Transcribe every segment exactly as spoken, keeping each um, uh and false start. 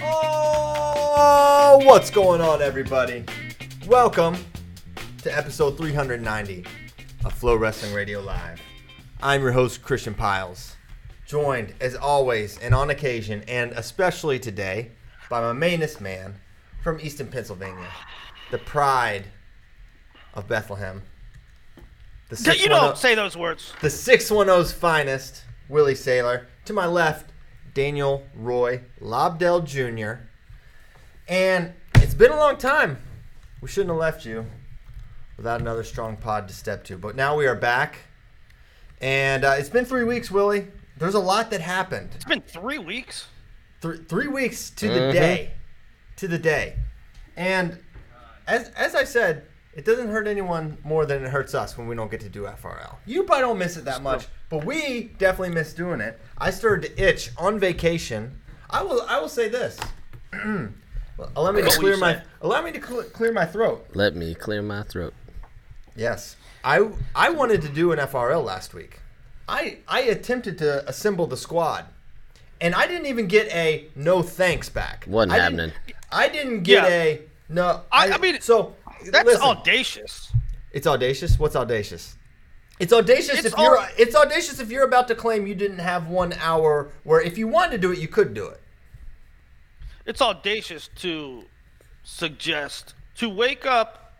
Oh, what's going on, everybody? Welcome to episode three ninety of Flow Wrestling Radio Live. I'm your host, Christian Piles, joined as always and on occasion and especially today by my mainest man from Easton, Pennsylvania, the pride of Bethlehem. You don't say those words. The six ten finest, Willie Saylor. To my left, Daniel Roy Lobdell Junior And it's been a long time. We shouldn't have left you without another strong pod to step to. But now we are back. And uh, it's been three weeks, Willie. There's a lot that happened. It's been three weeks? Th- three weeks to mm-hmm. the day. To the day. And as as I said, it doesn't hurt anyone more than it hurts us when we don't get to do F R L. You probably don't miss it that much, but we definitely miss doing it. I started to itch on vacation. I will. I will say this. allow me to clear my. Allow me to cl- clear my throat. Let me clear my throat. Yes, I. I wanted to do an F R L last week. I. I attempted to assemble the squad, and I didn't even get a no thanks back. Wasn't I happening. Didn't, I didn't get yeah. a no. I, I, I mean so. That's Listen, audacious. It's audacious? What's audacious? It's audacious it's if you're aud- it's audacious if you're about to claim you didn't have one hour where if you wanted to do it, you could do it. It's audacious to suggest to wake up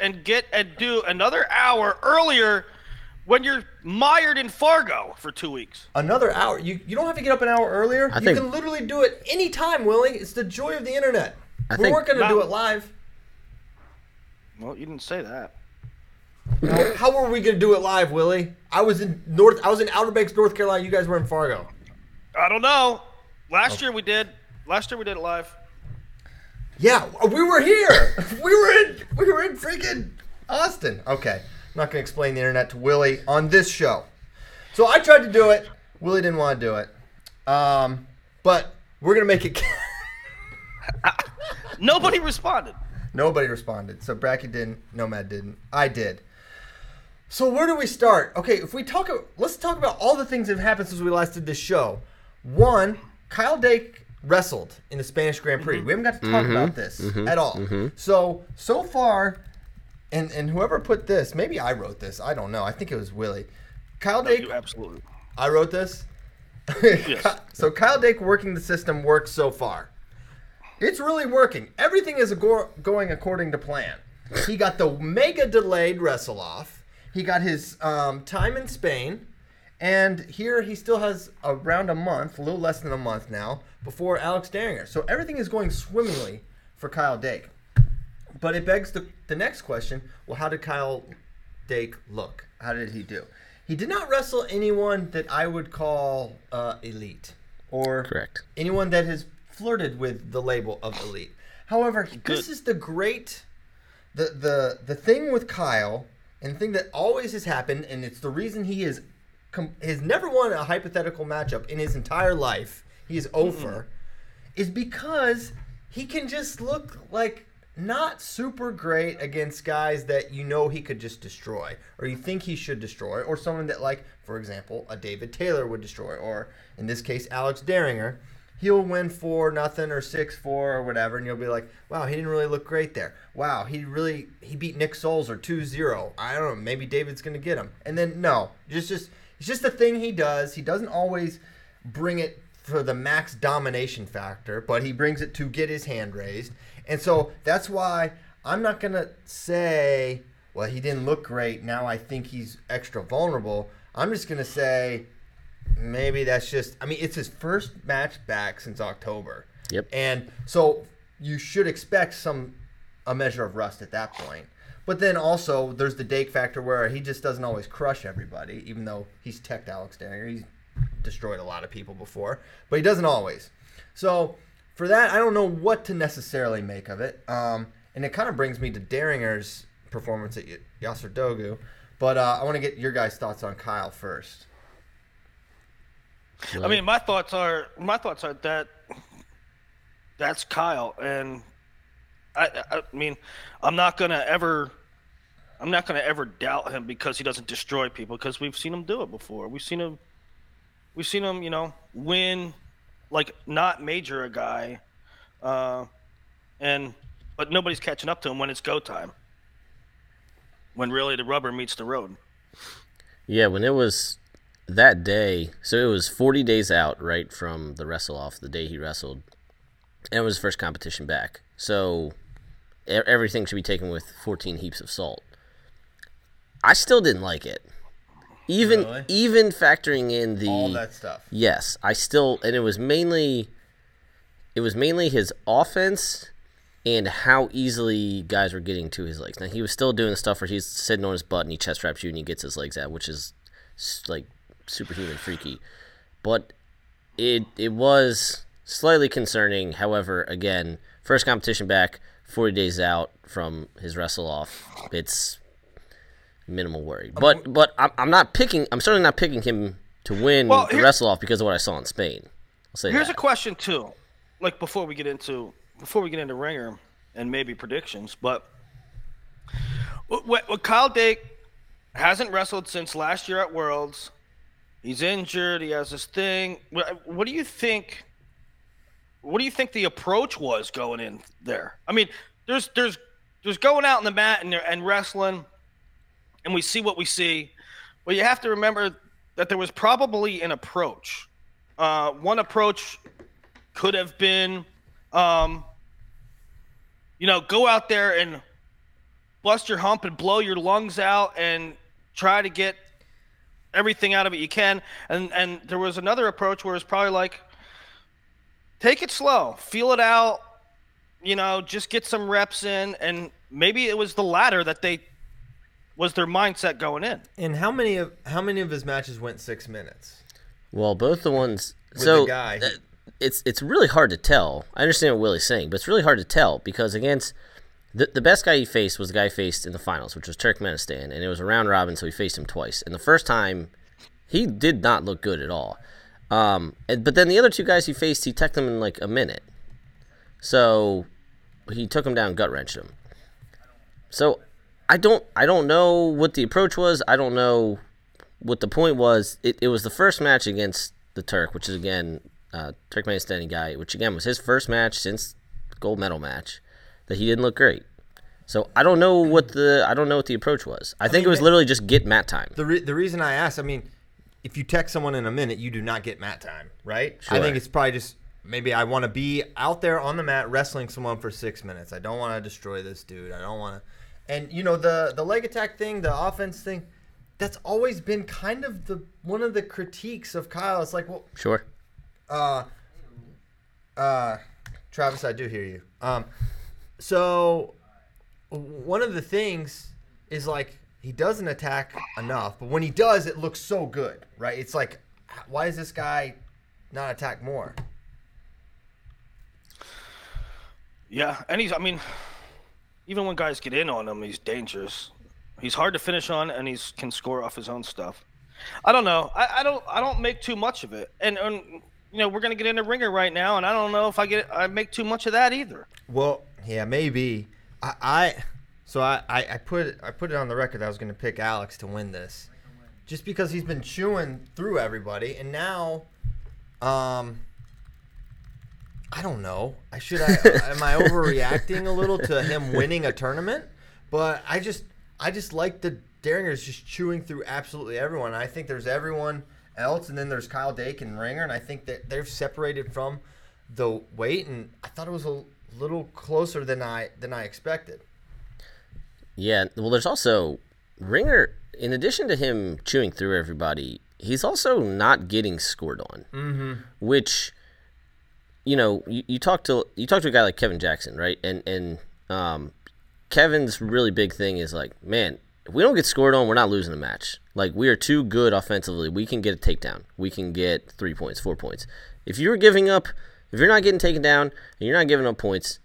and get and do another hour earlier when you're mired in Fargo for two weeks. Another hour? You you don't have to get up an hour earlier. I you think, can literally do it any time, Willie. It's the joy of the internet. I we think, weren't going to do it live. Well, you didn't say that. Well, how were we gonna do it live, Willie? I was in North. I was in Outer Banks, North Carolina. You guys were in Fargo. I don't know. Last oh. year we did. Last year we did it live. Yeah, we were here. we were in. We were in freaking Austin. Okay, I'm not gonna explain the internet to Willie on this show. So I tried to do it. Willie didn't want to do it. Um, but we're gonna make it. Nobody responded. Nobody responded. So Bracky didn't. Nomad didn't. I did. So where do we start? Okay, if we talk, let's talk about all the things that have happened since we last did this show. One, Kyle Dake wrestled in the Spanish Grand Prix. Mm-hmm. We haven't got to talk mm-hmm. about this mm-hmm. at all. Mm-hmm. So so far, and and whoever put this, maybe I wrote this. I don't know. I think it was Willie. Kyle no, Dake. You absolutely. I wrote this. Yes. So Kyle Dake working the system works so far. It's really working. Everything is go- going according to plan. He got the mega delayed wrestle off. He got his um, time in Spain. And here he still has around a month, a little less than a month now, before Alex Derringer. So everything is going swimmingly for Kyle Dake. But it begs the, the next question, well, how did Kyle Dake look? How did he do? He did not wrestle anyone that I would call uh, elite or Correct. anyone that has flirted with the label of elite. However, Good. this is the great, the the the thing with Kyle, and the thing that always has happened, and it's the reason he is has never won a hypothetical matchup in his entire life. He is over, mm-hmm. is because he can just look like not super great against guys that you know he could just destroy, or you think he should destroy, or someone that, like, for example, a David Taylor would destroy, or in this case, Alex Derringer. he'll win four nothing or six four or whatever, and you'll be like, wow, he didn't really look great there. Wow, he really he beat Nick Solzer two zero. I don't know, maybe David's gonna get him. And then no, just just it's just the thing he does. He doesn't always bring it for the max domination factor, but he brings it to get his hand raised. And so that's why I'm not gonna say, well, he didn't look great, now I think he's extra vulnerable. I'm just gonna say, maybe that's just, I mean, it's his first match back since October. Yep. And so you should expect some a measure of rust at that point. But then also there's the Dake factor where he just doesn't always crush everybody, even though he's teched Alex Derringer. He's destroyed a lot of people before, but he doesn't always. So for that, I don't know what to necessarily make of it. Um, and it kind of brings me to Derringer's performance at Yasser Dogu. But uh, I want to get your guys' thoughts on Kyle first. Right. I mean, my thoughts are my thoughts are that that's Kyle, and I, I mean, I'm not gonna ever, I'm not gonna ever doubt him because he doesn't destroy people, because we've seen him do it before. We've seen him, we've seen him, you know, win, like not major a guy, uh, and but nobody's catching up to him when it's go time, when really the rubber meets the road. Yeah, when it was. That day, so it was forty days out, right, from the wrestle-off, the day he wrestled, and it was his first competition back. So everything should be taken with fourteen heaps of salt. I still didn't like it. Even really? even factoring in the... all that stuff. Yes, I still... And it was mainly... It was mainly his offense and how easily guys were getting to his legs. Now, he was still doing stuff where he's sitting on his butt and he chest straps you and he gets his legs out, which is, like... superhuman freaky, but it it was slightly concerning. However, again, first competition back, forty days out from his wrestle off, it's minimal worry. But but I'm I'm not picking. I'm certainly not picking him to win well, here, the wrestle off because of what I saw in Spain. I'll say here's that. A question too, like before we get into before we get into Ringer and maybe predictions, but what, what Kyle Dake hasn't wrestled since last year at Worlds. He's injured. He has this thing. What, what do you think? What do you think the approach was going in there? I mean, there's there's there's going out on the mat and and wrestling, and we see what we see. Well, you have to remember that there was probably an approach. Uh, one approach could have been, um, you know, go out there and bust your hump and blow your lungs out and try to get everything out of it you can, and and there was another approach where it's probably like, take it slow, feel it out, you know, just get some reps in, and maybe it was the latter that they was their mindset going in. And how many of how many of his matches went six minutes? Well, both the ones. With so the guy. It's it's really hard to tell. I understand what Willie's saying, but it's really hard to tell because against The, the best guy he faced was the guy he faced in the finals, which was Turkmenistan, and it was a round robin, so he faced him twice. And the first time, he did not look good at all. Um, and, but then the other two guys he faced, he teched them in like a minute. So he took them down, gut-wrenched them. So I don't I don't know what the approach was. I don't know what the point was. It, it was the first match against the Turk, which is, again, uh, Turkmenistan guy, which, again, was his first match since the gold medal match. That he didn't look great, so I don't know what the I don't know what the approach was. I, I think mean, it was literally just get mat time. The re- the reason I asked, I mean, if you text someone in a minute, you do not get mat time, right? Sure. I think it's probably just maybe I want to be out there on the mat wrestling someone for six minutes. I don't want to destroy this dude. I don't want to, and you know the the leg attack thing, the offense thing, that's always been kind of the one of the critiques of Kyle. It's like, well, sure. Uh, uh, Travis, I do hear you. Um. So one of the things is, like, he doesn't attack enough, but when he does, it looks so good, right? It's like, why is this guy not attack more? Yeah, and he's, I mean, even when guys get in on him, he's dangerous. He's hard to finish on, and he can score off his own stuff. I don't know. I, I don't I don't make too much of it. And, and you know, we're going to get into Ringer right now, and I don't know if I get I make too much of that either. Well, yeah, maybe. I, I so I, I put I put it on the record that I was going to pick Alex to win this, just because he's been chewing through everybody, and now, um, I don't know. I should. I, am I overreacting a little to him winning a tournament? But I just, I just like the Derringer's just chewing through absolutely everyone. I think there's everyone else, and then there's Kyle Dake and Ringer, and I think that they're separated from the weight. And I thought it was a little closer than I than I expected. Yeah. Well, there's also Ringer. In addition to him chewing through everybody, he's also not getting scored on, mm-hmm. which. You know, you, you talk to you talk to a guy like Kevin Jackson, right? And and um, Kevin's really big thing is like, man, if we don't get scored on, we're not losing the match. Like, we are too good offensively. We can get a takedown. We can get three points, four points. If you're giving up, if you're not getting taken down, and you're not giving up points,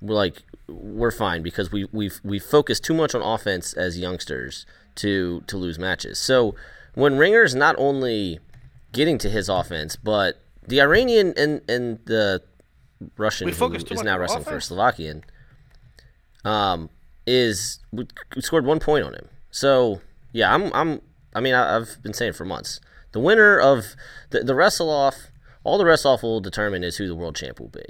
we're like, we're fine because we we've we focus too much on offense as youngsters to to lose matches. So when Ringer's not only getting to his offense, but the Iranian and, and the Russian, who is now wrestling for Slovakian, um, is we scored one point on him. So yeah, I'm I'm I mean I, I've been saying for months, the winner of the, the wrestle off, all the wrestle off will determine is who the world champ will be.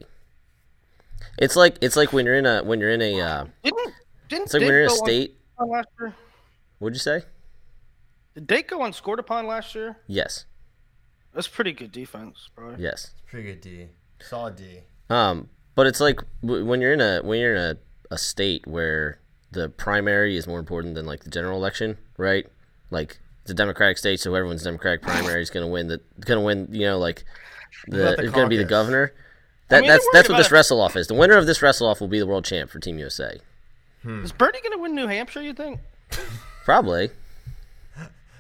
It's like it's like when you're in a when you're in a uh, didn't didn't it's like when you're in a state. Last year? What'd you say? Did Dake go unscored upon last year? Yes. That's pretty good defense, bro. Yes, it's pretty good D, solid D. Um, but it's like w- when you're in a when you're in a, a state where the primary is more important than like the general election, right? Like it's a Democratic state, so everyone's Democratic primary is gonna win the gonna win. You know, like the, the it's gonna be the governor. That I mean, that's that's what this wrestle off is. The winner of this wrestle off will be the world champ for Team U S A. Hmm. Is Bernie gonna win New Hampshire? You think? Probably.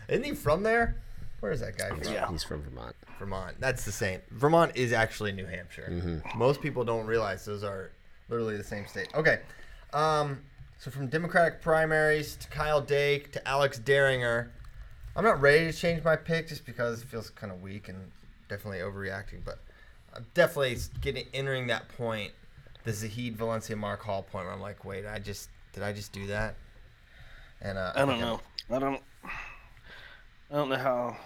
Isn't he from there? Where is that guy from? Yeah. He's from Vermont. Vermont. That's the same. Vermont is actually New Hampshire. Mm-hmm. Most people don't realize those are literally the same state. Okay. Um, so from Democratic primaries to Kyle Dake to Alex Derringer, I'm not ready to change my pick just because it feels kind of weak and definitely overreacting. But I'm definitely getting entering that point, the Zahid Valencia Mark Hall point where I'm like, wait, I just did I just do that? And uh, I, I don't know. I'm, I don't. I don't know how.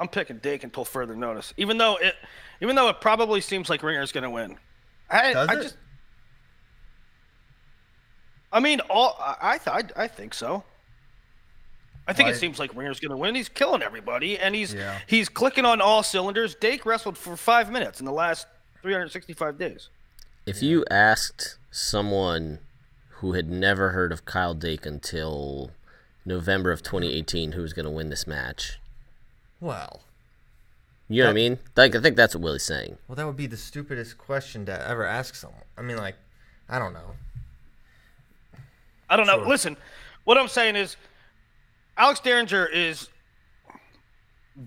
I'm picking Dake until further notice, even though it, even though it probably seems like Ringer's going to win. I, Does I it? just, I mean, all I I, I think so. I think Why? It seems like Ringer's going to win. He's killing everybody, and he's yeah. he's clicking on all cylinders. Dake wrestled for five minutes in the last three hundred sixty-five days. If yeah. you asked someone who had never heard of Kyle Dake until November of twenty eighteen, who was going to win this match? Well, you know that, what I mean? Like, I think that's what Willie's saying. Well, that would be the stupidest question to ever ask someone. I mean, like, I don't know. I don't know. Sure. Listen, what I'm saying is Alex Derringer is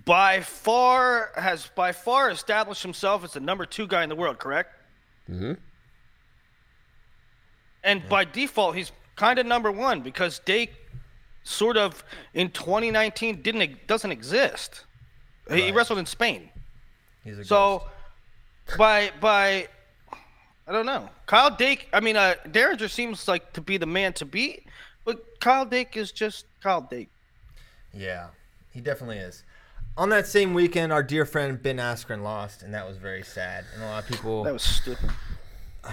by far, has by far established himself as the number two guy in the world, correct? Mm-hmm. And yeah. by default, he's kind of number one because Dake sort of in twenty nineteen didn't doesn't exist. Right. He wrestled in Spain. He's a so ghost. by by I don't know. Kyle Dake, I mean uh, Derringer seems like to be the man to beat, but Kyle Dake is just Kyle Dake. Yeah, he definitely is. On that same weekend, our dear friend Ben Askren lost, and that was very sad. And a lot of people That was stupid. Uh,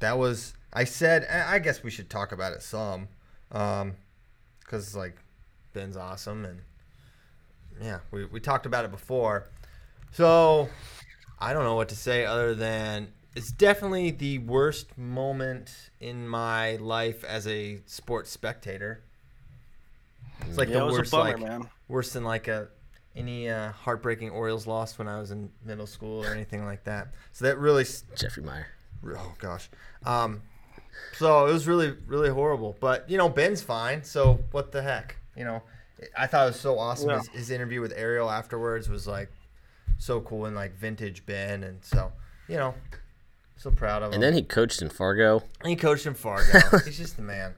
that was I said I guess we should talk about it some. Um Because, like, Ben's awesome, and, yeah, we, we talked about it before. So, I don't know what to say other than it's definitely the worst moment in my life as a sports spectator. It's, like, yeah, the it was worst, a bummer, like, man. Worse than, like, a any uh, heartbreaking Orioles loss when I was in middle school or anything like that. So, that really – Jeffrey Meyer. Oh, gosh. Um So it was really, really horrible. But, you know, Ben's fine, so what the heck? You know, I thought it was so awesome. Yeah. His, his interview with Ariel afterwards was, like, so cool and, like, vintage Ben. And so, you know, so proud of him. And then he coached in Fargo. And he coached in Fargo. He's just the man.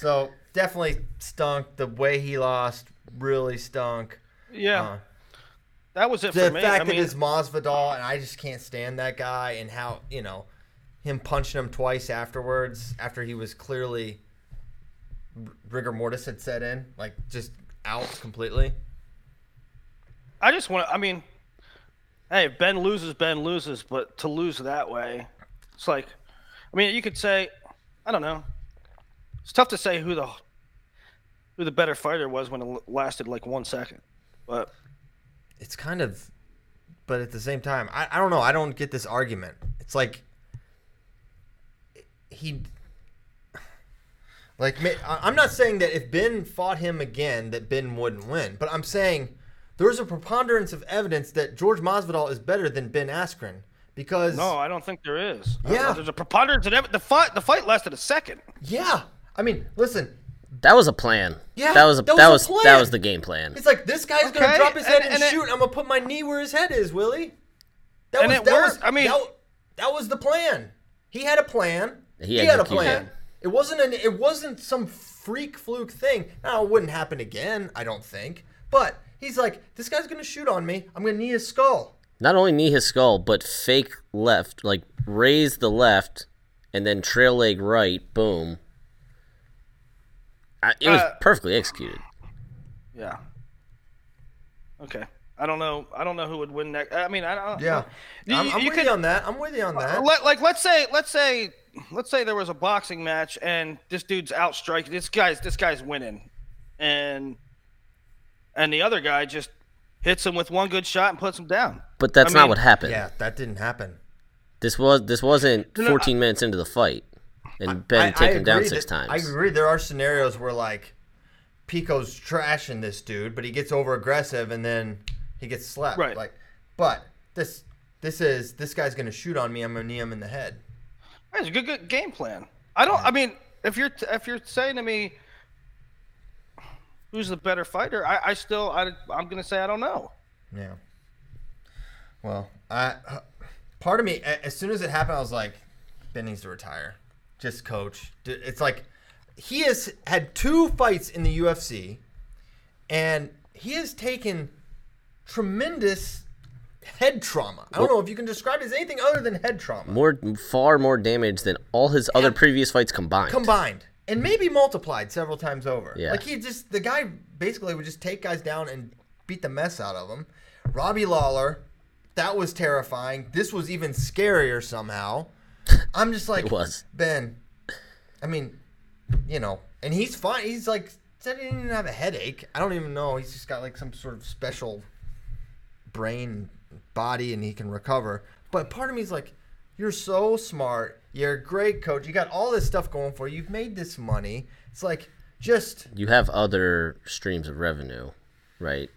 So definitely stunk. The way he lost really stunk. Yeah. Uh, that was it for me. The fact that it's Masvidal, and I just can't stand that guy and how, you know, him punching him twice afterwards after he was clearly rigor mortis had set in, like just out completely. I just want to, I mean, Hey, Ben loses, Ben loses, but to lose that way, it's like, I mean, you could say, I don't know. It's tough to say who the who the better fighter was when it lasted like one second, but it's kind of. But at the same time, I, I don't know. I don't get this argument. It's like he, like I'm not saying that if Ben fought him again that Ben wouldn't win, but I'm saying there's a preponderance of evidence that George Masvidal is better than Ben Askren because no, I don't think there is. Yeah, there's a preponderance of evidence. The fight, the fight lasted a second. Yeah, I mean, listen. That was a plan. Yeah, that was a, that, that was, a was that was the game plan. It's like this guy's okay. gonna drop his head and, and, and shoot. It, I'm gonna put my knee where his head is, Willie. That and was it that worked. was I mean that, that was the plan. He had a plan. He, he had a plan. It wasn't an it wasn't some freak fluke thing. Now it wouldn't happen again, I don't think. But he's like, this guy's gonna shoot on me. I'm gonna knee his skull. Not only knee his skull, but fake left, like raise the left, and then trail leg right. Boom. I, it was uh, perfectly executed. Yeah. Okay. I don't know. I don't know who would win next. I mean, I don't. Yeah. You, I'm, I'm you with could, you on that. I'm with you on that. Let, like, let's say, let's say, let's say there was a boxing match and this dude's outstriking. This guy's, this guy's winning, and and the other guy just hits him with one good shot and puts him down. But that's I not mean, what happened. Yeah, that didn't happen. This was this wasn't no, no, fourteen I, minutes into the fight. And Ben I, take I him down six that, times. I agree. There are scenarios where, like, Pico's trashing this dude, but he gets over aggressive and then he gets slapped. Right. Like, but this this is this guy's gonna shoot on me. I'm gonna knee him in the head. That's a good, good game plan. I don't. I mean, if you're if you're saying to me, who's the better fighter? I, I still I I'm gonna say I don't know. Yeah. Well, I part of me as soon as it happened, I was like, Ben needs to retire. Just coach. It's like he has had two fights in the U F C, and he has taken tremendous head trauma. I don't know if you can describe it as anything other than head trauma. More, far more damage than all his other and previous fights combined. Combined, and maybe multiplied several times over. Yeah. Like he just, the guy basically would just take guys down and beat the mess out of them. Robbie Lawler, that was terrifying. This was even scarier somehow. I'm just like, it was. Ben, I mean, you know, and he's fine. He's like, said he didn't even have a headache. I don't even know. He's just got like some sort of special brain body and he can recover. But part of me is like, you're so smart. You're a great coach. You got all this stuff going for you. You've made this money. It's like, just. You have other streams of revenue, right?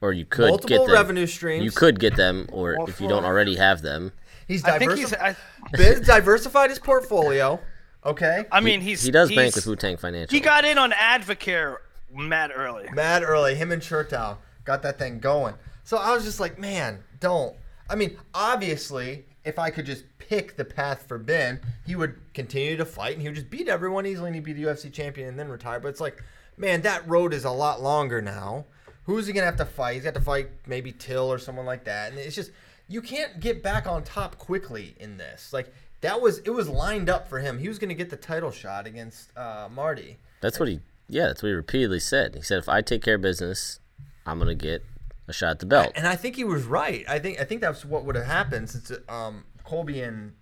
Or you could multiple get them. Multiple revenue streams. You could get them, or well, if you don't already have them. He's, diversi- he's I, Ben's diversified his portfolio. Okay. I mean, he's he does he's, bank with Wu Tang Financial. He got in on Advocare mad early. Mad early. Him and Chertow got that thing going. So I was just like, man, don't. I mean, obviously, if I could just pick the path for Ben, he would continue to fight and he would just beat everyone easily and he'd be the U F C champion and then retire. But it's like, man, that road is a lot longer now. Who's he gonna have to fight? He's got to fight maybe Till or someone like that. And it's just. You can't get back on top quickly in this. Like that was, it was lined up for him. He was going to get the title shot against uh, Marty. That's what he, yeah, that's what he repeatedly said. He said, "If I take care of business, I'm going to get a shot at the belt." And I think he was right. I think I think that's what would have happened since um, Colby and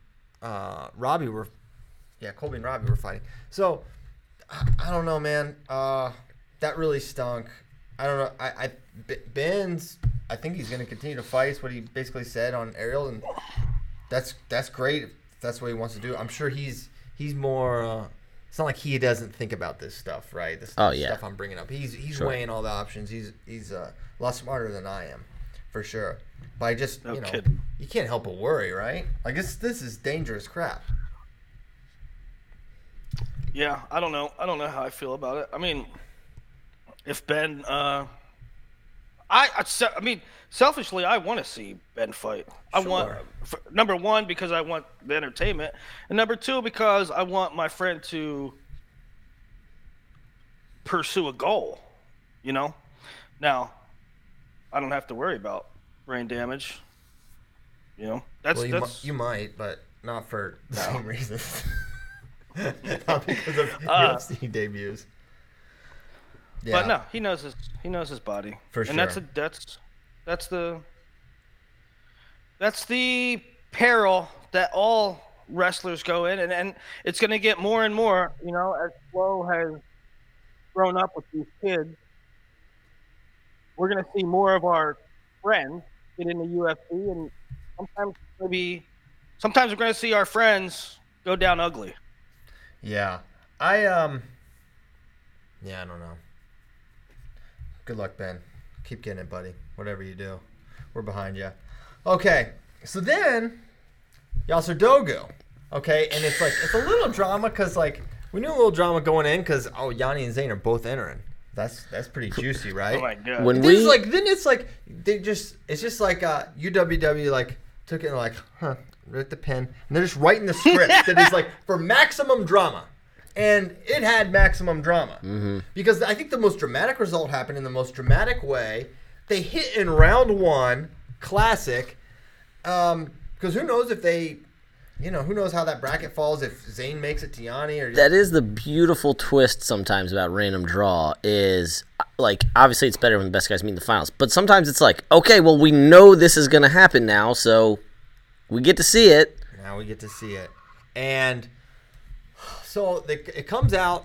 uh, Robbie were, yeah, Colby and Robbie were fighting. So I, I don't know, man. Uh, that really stunk. I don't know. I, I Ben's. I think he's going to continue to fight. It's what he basically said on Ariel, and that's that's great. If that's what he wants to do. I'm sure he's he's more. Uh, it's not like he doesn't think about this stuff, right? This oh, yeah. stuff I'm bringing up. He's he's sure. weighing all the options. He's he's uh, a lot smarter than I am, for sure. But I just no you know kidding. You can't help but worry, right? Like this this is dangerous crap. Yeah, I don't know. I don't know how I feel about it. I mean, if Ben. Uh... I, I, I mean, selfishly, I want to see Ben fight. I sure. want, for, number one, because I want the entertainment. And number two, because I want my friend to pursue a goal, you know? Now, I don't have to worry about brain damage, you know? That's, well, you, that's... Mi- you might, but not for the no. same reason. Not because of uh, U F C debuts. Yeah. But no, he knows his he knows his body. For sure. And that's a, that's that's the That's the peril that all wrestlers go in, and, and it's going to get more and more, you know, as Flo has grown up with these kids. We're going to see more of our friends get into U F C, and sometimes maybe, sometimes we're going to see our friends go down ugly. Yeah, I um, yeah, I don't know. Good luck, Ben. Keep getting it, buddy. Whatever you do, we're behind you. Okay, so then Yasser Dogu. Okay, and it's like it's a little drama because like we knew a little drama going in because oh Yanni and Zayn are both entering. That's that's pretty juicy, right? Oh my god! When we like then it's like they just it's just like uh, U W W like took it and like huh wrote the pen and they're just writing the script that is like for maximum drama, and it had maximum drama mm-hmm. because I think the most dramatic result happened in the most dramatic way. They hit in round one, classic, um, because who knows if they. You know, who knows how that bracket falls if Zayn makes it to Yanni or... That is the beautiful twist sometimes about random draw is, like, obviously it's better when the best guys meet in the finals. But sometimes it's like, okay, well, we know this is going to happen now, so we get to see it. Now we get to see it. And so they, it comes out.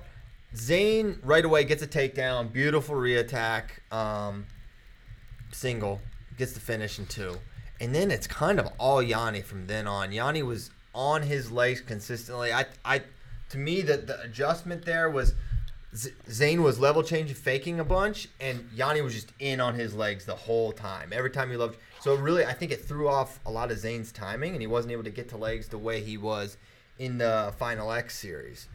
Zayn right away gets a takedown, beautiful re-attack, um, single, gets the finish in two. And then it's kind of all Yanni from then on. Yanni was... on his legs consistently. I, I, to me, the, the adjustment there was Z- Zayn was level changing, faking a bunch, and Yanni was just in on his legs the whole time. Every time he loved. So really, I think it threw off a lot of Zayn's timing, and he wasn't able to get to legs the way he was in the Final X series.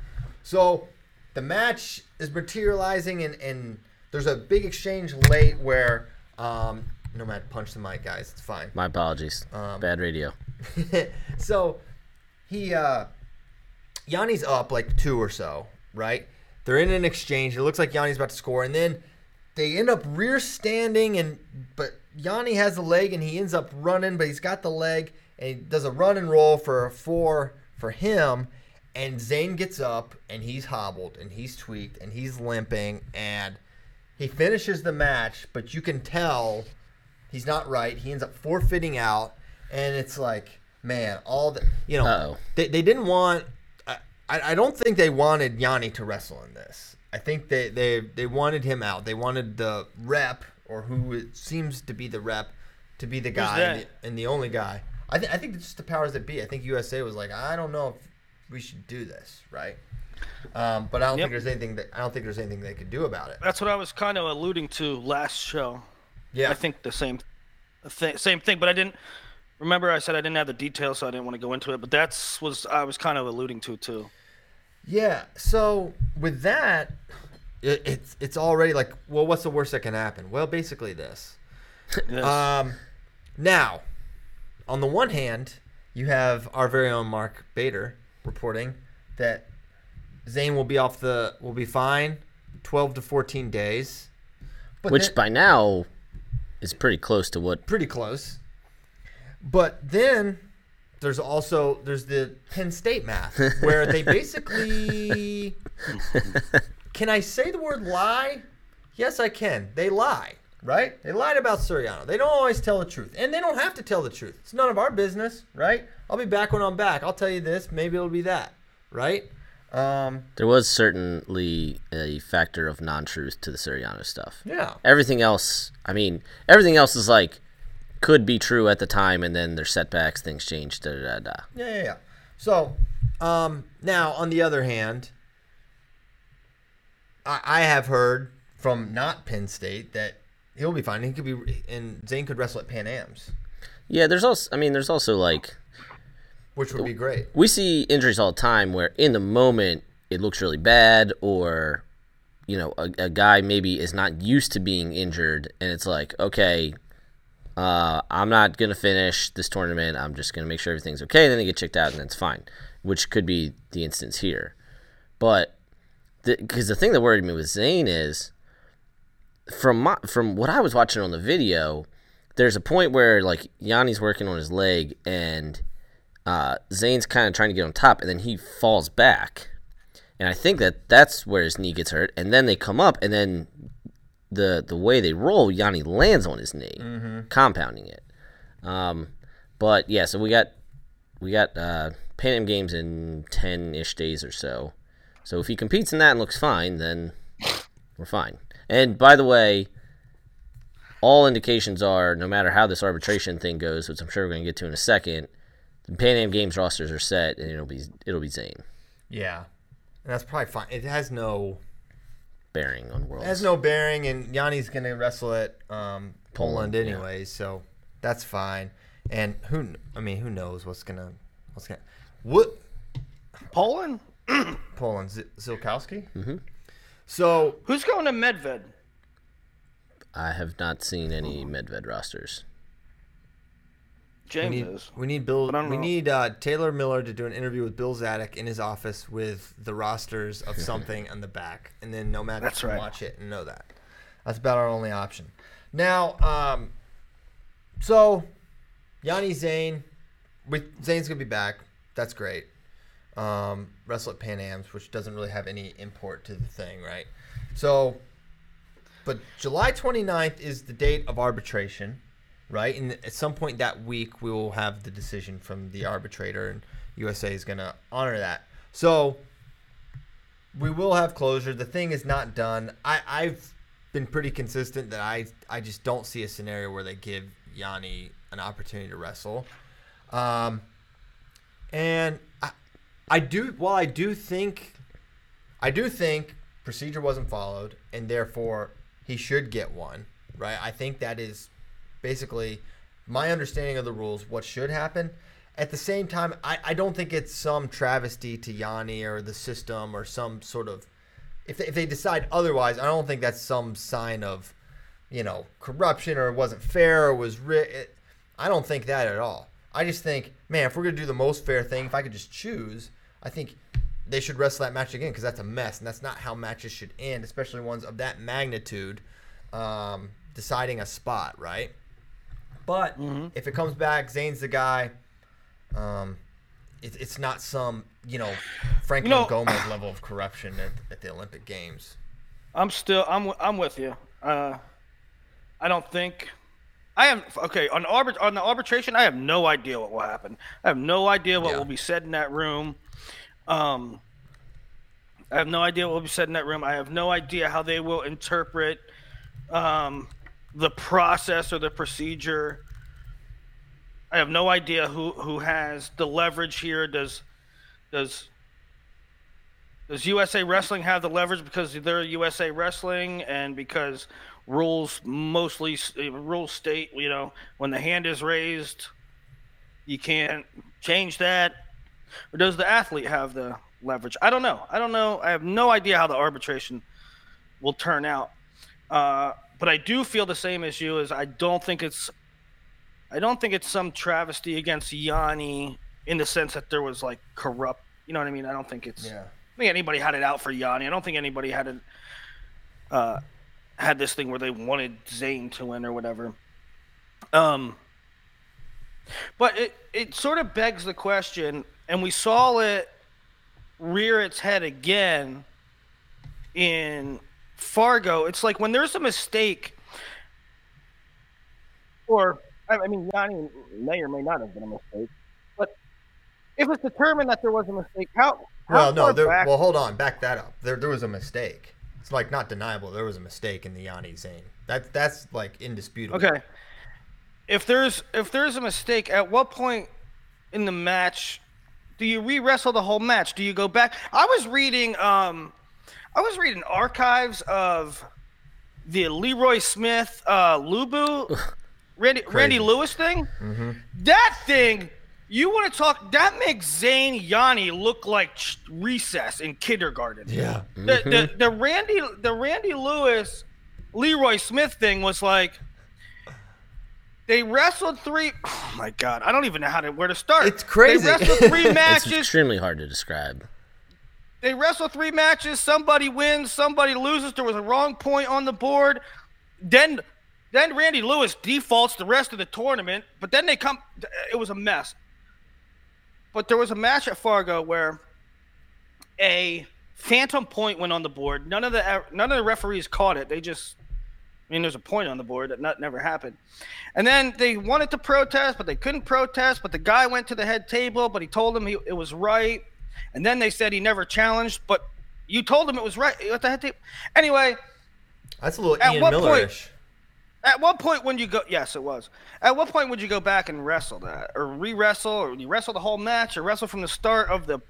So the match is materializing, and, and there's a big exchange late where um, Nomad punched the mic, guys. It's fine. My apologies. Um, Bad radio. So... He, uh, Yanni's up like two or so, right? They're in an exchange. It looks like Yanni's about to score, and then they end up rear standing, and but Yanni has the leg, and he ends up running, but he's got the leg, and he does a run and roll for a four for him, and Zayn gets up, and he's hobbled, and he's tweaked, and he's limping, and he finishes the match, but you can tell he's not right. He ends up forfeiting out, and it's like... Man, all the you know they, they didn't want. I I don't think they wanted Yanni to wrestle in this. I think they they they wanted him out. They wanted the rep or who it seems to be the rep to be the guy and the, and the only guy. I think I think it's just the powers that be. I think U S A was like, I don't know if we should do this, right? Um, but I don't yep. think there's anything that I don't think there's anything they could do about it. That's what I was kind of alluding to last show. Yeah, I think the same th- same thing, but I didn't. Remember, I said I didn't have the details, so I didn't want to go into it. But that's was I was kind of alluding to too. Yeah. So with that, it, it's it's already like, well, what's the worst that can happen? Well, basically this. Yes. Um, now, on the one hand, you have our very own Mark Bader reporting that Zayn will be off the will be fine, twelve to fourteen days. But Which then, by now is pretty close to what. Pretty close. But then there's also there's the Penn State math where they basically – can I say the word lie? Yes, I can. They lie, right? They lied about Suriano. They don't always tell the truth, and they don't have to tell the truth. It's none of our business, right? I'll be back when I'm back. I'll tell you this. Maybe it'll be that, right? Um, there was certainly a factor of non-truth to the Suriano stuff. Yeah. Everything else – I mean, everything else is like – could be true at the time, and then there's setbacks, things change, da da da. Yeah, yeah, yeah. So, um, now, on the other hand, I, I have heard from not Penn State that he'll be fine. He could be, and Zayn could wrestle at Pan Am's. Yeah, there's also, I mean, there's also like. Which would be great. We see injuries all the time where in the moment it looks really bad, or, you know, a, a guy maybe is not used to being injured, and it's like, okay. Uh, I'm not going to finish this tournament. I'm just going to make sure everything's okay. Then they get checked out, and it's fine, which could be the instance here. But because the, the thing that worried me with Zayn is from my, from what I was watching on the video, there's a point where like Yanni's working on his leg, and uh, Zayn's kind of trying to get on top, and then he falls back. And I think that that's where his knee gets hurt. And then they come up, and then... The the way they roll, Yanni lands on his knee, mm-hmm. compounding it. Um, But yeah, so we got we got uh, Pan Am Games in ten-ish days or so. So if he competes in that and looks fine, then we're fine. And by the way, all indications are, no matter how this arbitration thing goes, which I'm sure we're going to get to in a second, the Pan Am Games rosters are set, and it'll be it'll be Zayn. Yeah, and that's probably fine. It has no bearing on Worlds. It has no bearing, and Yanni's going to wrestle at um, Poland, Poland anyway, yeah. So that's fine. And who I mean, who knows what's going to what's going what Poland. Poland, Z- Zilkowski? Mm-hmm. So who's going to Medved? I have not seen any Medved rosters. James we need, is. We need Bill. We know. need uh, Taylor Miller to do an interview with Bill Zadek in his office with the rosters of something on the back, and then Nomad That's can right. watch it and know that. That's about our only option. Now, um, so Yanni Zayn, with Zayn's gonna be back. That's great. Um, wrestle at Pan Am's, which doesn't really have any import to the thing, right? So, but July twenty-ninth is the date of arbitration, right? And at some point that week, we will have the decision from the arbitrator, and U S A is going to honor that. So, we will have closure. The thing is not done. I, I've been pretty consistent that I, I just don't see a scenario where they give Yanni an opportunity to wrestle. Um, and I... I do. Well, I do think, I do think procedure wasn't followed, and therefore he should get one, right? I think that is basically my understanding of the rules. What should happen? At the same time, I, I don't think it's some travesty to Yanni or the system or some sort of. If they, if they decide otherwise, I don't think that's some sign of, you know, corruption or it wasn't fair or was. Ri- it, I don't think that at all. I just think, man, if we're gonna do the most fair thing, if I could just choose. I think they should wrestle that match again because that's a mess, and that's not how matches should end, especially ones of that magnitude, um, deciding a spot, right? But mm-hmm. if it comes back, Zayn's the guy. Um, it, it's not some, you know, Franklin you know, Gomez level of corruption at, at the Olympic Games. I'm still, I'm, I'm with you. Uh, I don't think. I am okay on arbit on the arbitration. I have no idea what will happen. I have no idea what yeah. will be said in that room. Um, I have no idea what will be said in that room. I have no idea how they will interpret um, the process or the procedure. I have no idea who, who has the leverage here. Does does does U S A Wrestling have the leverage because they're U S A Wrestling and because rules mostly rules state, you know, when the hand is raised, you can't change that? Or does the athlete have the leverage? I don't know. I don't know. I have no idea how the arbitration will turn out. Uh, but I do feel the same as you. Is I don't think it's, I don't think it's some travesty against Yanni in the sense that there was like corrupt. You know what I mean? I don't think it's. Yeah. I don't think anybody had it out for Yanni. I don't think anybody had it. Uh, had this thing where they wanted Zayn to win or whatever. Um, but it, it sort of begs the question, and we saw it rear its head again in Fargo. It's like when there's a mistake, or, I mean, Yanni may or may not have been a mistake, but if it's determined that there was a mistake, how, how well, no, there, back... Well, hold on, back that up. There, there was a mistake. It's like not deniable. There was a mistake in the Yanni Zayn. That that's like indisputable. Okay. If there's if there's a mistake, at what point in the match do you re-wrestle the whole match? Do you go back? I was reading um, I was reading archives of the Leroy Smith uh, Lubu Randy Crazy. Randy Lewis thing. Mm-hmm. That thing. You want to talk? That makes Zayn Yanni look like recess in kindergarten. Yeah. Mm-hmm. The, the the Randy the Randy Lewis, Leroy Smith thing was like they wrestled three. Oh my God, I don't even know how to where to start. It's crazy. They wrestled three matches. It's extremely hard to describe. They wrestled three matches. Somebody wins. Somebody loses. There was a wrong point on the board. Then. Then Randy Lewis defaults the rest of the tournament. But then they come. It was a mess. But there was a match at Fargo where a phantom point went on the board. None of the none of the referees caught it. They just I mean, there's a point on the board that not, never happened. And then they wanted to protest, but they couldn't protest. But the guy went to the head table, but he told him he, it was right. And then they said he never challenged, but you told him it was right at the head table. Anyway. That's a little Ian Miller-ish. At what point when you go – yes, it was. At what point would you go back and wrestle that or re-wrestle or you wrestle the whole match or wrestle from the start of the, of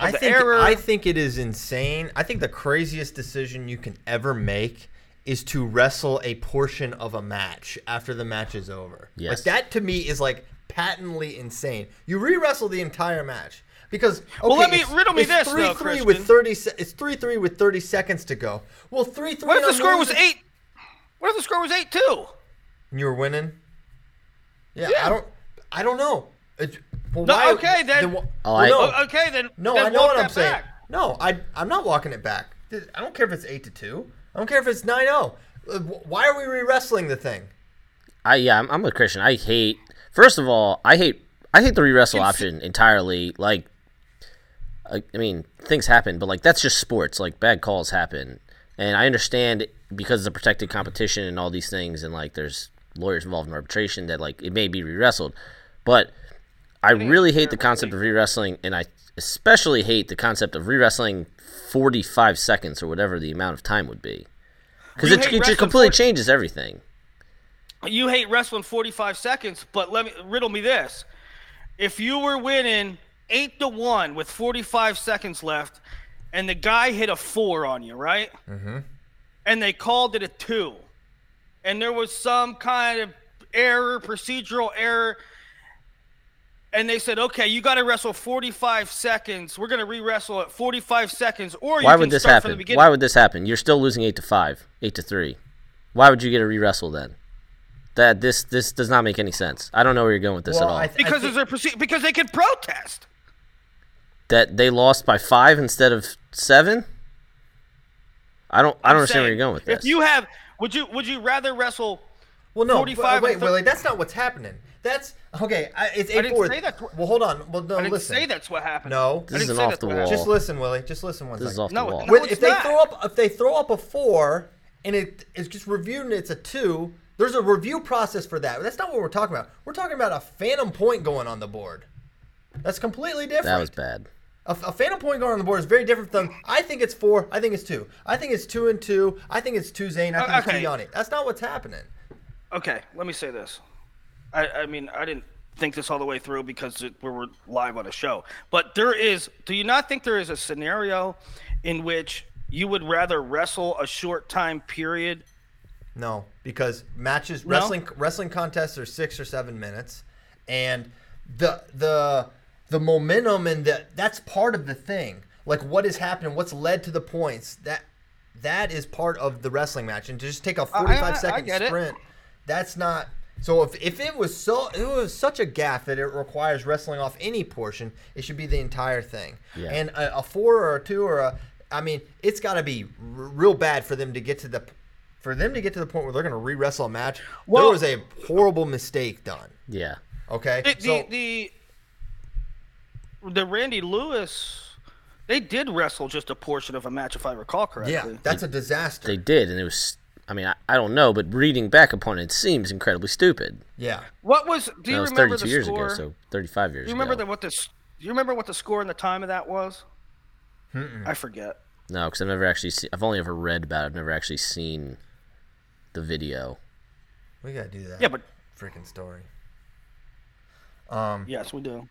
I the think, error? I think it is insane. I think the craziest decision you can ever make is to wrestle a portion of a match after the match is over. Yes. Like that to me is like patently insane. You re-wrestle the entire match because okay, well, let me it's, riddle me it's this, three, though, three with thirty. It's three three with thirty seconds to go. Well, three three. What if the score was eight? What if the score was eight two? And you were winning? Yeah, yeah. I don't I don't know. It, well, no, why, okay, then. then well, I, no. Okay, then. No, then I know what I'm saying. Back. No, I, I'm not walking it back. I don't care if it's eight to two. I don't care if it's nine oh. Why are we re-wrestling the thing? I Yeah, I'm, I'm a Christian. I hate – first of all, I hate I hate the re-wrestle it's, option entirely. Like, I, I mean, things happen, but, like, that's just sports. Like, bad calls happen. And I understand because it's a protected competition and all these things and, like, there's lawyers involved in arbitration that, like, it may be re-wrestled. But I really hate the concept of re-wrestling, and I especially hate the concept of re-wrestling forty-five seconds or whatever the amount of time would be. Because it, it just completely forty changes everything. You hate wrestling forty-five seconds, but let me riddle me this. If you were winning eight to one with forty-five seconds left – and the guy hit a four on you, right? Mm-hmm. And they called it a two. And there was some kind of error, procedural error. And they said, okay, you got to wrestle forty-five seconds. We're going to re-wrestle at forty-five seconds. Or you Why would can this start happen? From the beginning. Why would this happen? You're still losing eight to five, eight to three. Why would you get a re-wrestle then? That This this does not make any sense. I don't know where you're going with this well, at all. I th- because, I th- there's a, because they could protest. That they lost by five instead of seven? I don't I don't I'm understand saying, where you're going with this. If you have would you would you rather wrestle well no forty-five wait, wait Willie, that's not what's happening. That's okay, I, it's eight I didn't four. Say that's what, well hold on. Well no I didn't listen. Say that's what happened. No. This is an off the wall. Just listen, Willie. Just listen one this second. This is off no, the wall. No, when, if not. they throw up if they throw up a four and it is just reviewed and it's a two, there's a review process for that. That's not what we're talking about. We're talking about a phantom point going on the board. That's completely different. That was bad. A, a phantom point going on the board is very different from I think it's four, I think it's two. I think it's two and two. I think it's two Zayn, I think okay. it's two Yanni. That's not what's happening. Okay, let me say this. I, I mean, I didn't think this all the way through because it, we were live on a show. But there is – do you not think there is a scenario in which you would rather wrestle a short time period? No, because matches no? – wrestling wrestling contests are six or seven minutes. And the the – the momentum and the, that's part of the thing. Like what is happening, what's led to the points. That that is part of the wrestling match. And to just take a forty-five second sprint, it. that's not. So if if it was so, it was such a gaffe that it requires wrestling off any portion. It should be the entire thing. Yeah. And a, a four or a two or a, I mean, it's got to be r- real bad for them to get to the, for them to get to the point where they're going to re-wrestle a match. Well, there was a horrible mistake done. Yeah. Okay. The, so, the, the The Randy Lewis, they did wrestle just a portion of a match, if I recall correctly. Yeah, that's a disaster. They did, and it was, I mean, I, I don't know, but reading back upon it seems incredibly stupid. Yeah. What was, do you remember the score? That was thirty-two years ago, so thirty-five years ago. Do you remember the, what the, do you remember what the score and the time of that was? Mm-mm. I forget. No, because I've never actually seen, I've only ever read about it. I've never actually seen the video. We got to do that. Yeah, but. Freaking story. Um. Yes, we do.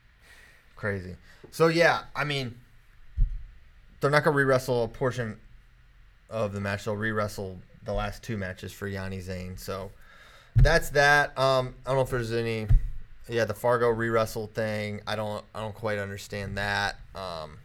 Crazy. So, yeah, I mean, they're not going to re-wrestle a portion of the match. They'll re-wrestle the last two matches for Yanni Zayn. So, that's that. Um, I don't know if there's any – yeah, the Fargo re-wrestle thing. I don't I don't quite understand that. Um,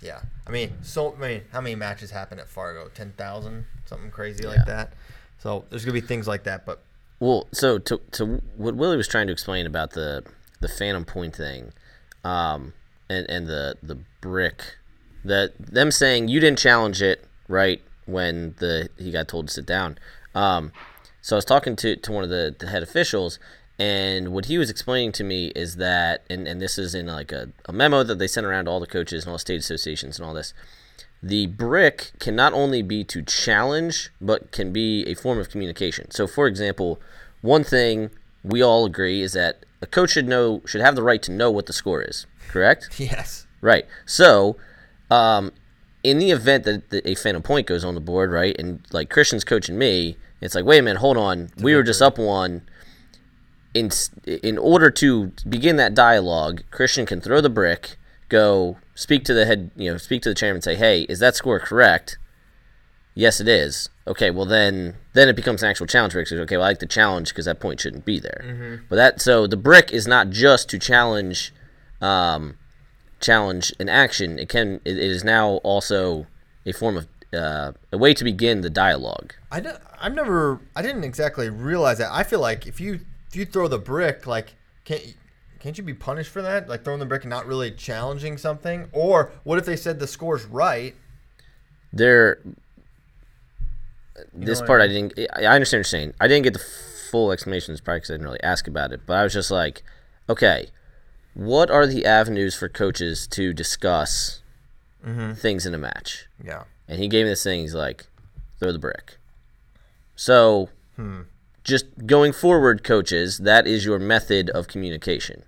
yeah. I mean, so I mean, how many matches happen at Fargo? ten thousand? Something crazy yeah. like that. So, there's going to be things like that. But Well, so to, to what Willie was trying to explain about the, the Phantom Point thing – Um, and, and the the brick that them saying you didn't challenge it right when the he got told to sit down. Um, so I was talking to, to one of the, the head officials, and what he was explaining to me is that, and, and this is in like a, a memo that they sent around to all the coaches and all the state associations and all this, The brick can not only be to challenge, but can be a form of communication. So, for example, one thing we all agree is that a coach should know should have the right to know what the score is, correct? Yes. Right. So, um, in the event that the, a phantom point goes on the board, right, and, like, Christian's coaching me, it's like, wait a minute, hold on, we were just up one. In, in order to begin that dialogue, Christian can throw the brick, go speak to the head, you know, speak to the chairman and say, hey, is that score correct? Yes, it is. Okay, well, then then it becomes an actual challenge. Okay, well, I like the challenge because that point shouldn't be there. Mm-hmm. But that so the brick is not just to challenge um, challenge an action. It can it, it is now also a form of uh, a way to begin the dialogue. I don't, I've never I didn't exactly realize that. I feel like if you if you throw the brick, like can't Can't you be punished for that? Like throwing the brick and not really challenging something? Or what if they said the score's right? There. This part I didn't. I understand what you're saying. I didn't get the full explanations probably because I didn't really ask about it. But I was just like, okay, what are the avenues for coaches to discuss mm-hmm. things in a match? Yeah. And he gave me this thing. He's like, throw the brick. So. Hmm. Just going forward, coaches, that is your method of communication.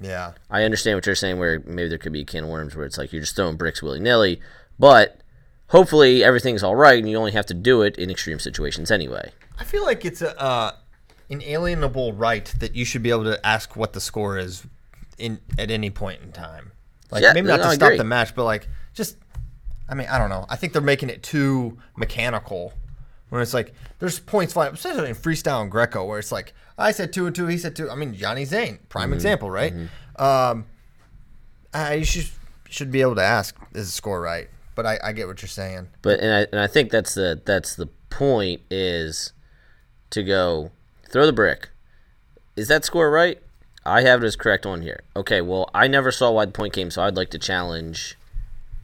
Yeah. I understand what you're saying where maybe there could be a can of worms where it's like you're just throwing bricks willy-nilly, but hopefully everything's all right and you only have to do it in extreme situations anyway. I feel like it's a uh, an inalienable right that you should be able to ask what the score is in at any point in time. Like yeah, maybe not no, to I stop agree. the match, but like just I mean, I don't know. I think they're making it too mechanical. When it's like, there's points flying, especially in freestyle and Greco, where it's like, I said two and two, he said two. I mean, Yanni Zayn, prime mm-hmm. example, right? Mm-hmm. Um, I, you should should be able to ask, is the score right? But I, I get what you're saying. But and I and I think that's the that's the point is to go throw the brick. Is that score right? I have it as correct on here. Okay, well, I never saw why the point came, so I'd like to challenge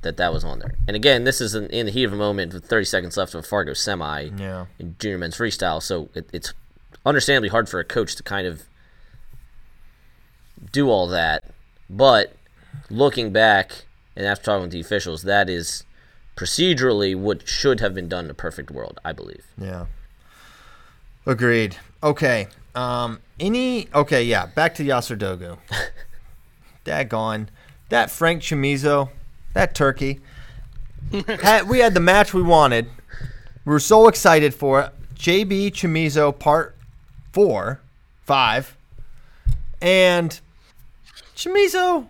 that that was on there. And again, this is an, in the heat of a moment with thirty seconds left of a Fargo semi yeah. in junior men's freestyle, so it, it's understandably hard for a coach to kind of do all that. But looking back, and after talking with the officials, that is procedurally what should have been done in a perfect world, I believe. Yeah. Agreed. Okay. Um, any – okay, yeah, back to Yasser Dogu. Daggone. That Frank Chimizo – that turkey. had, we had the match we wanted. We were so excited for it. J B Chimizo part four, five. And Chimizo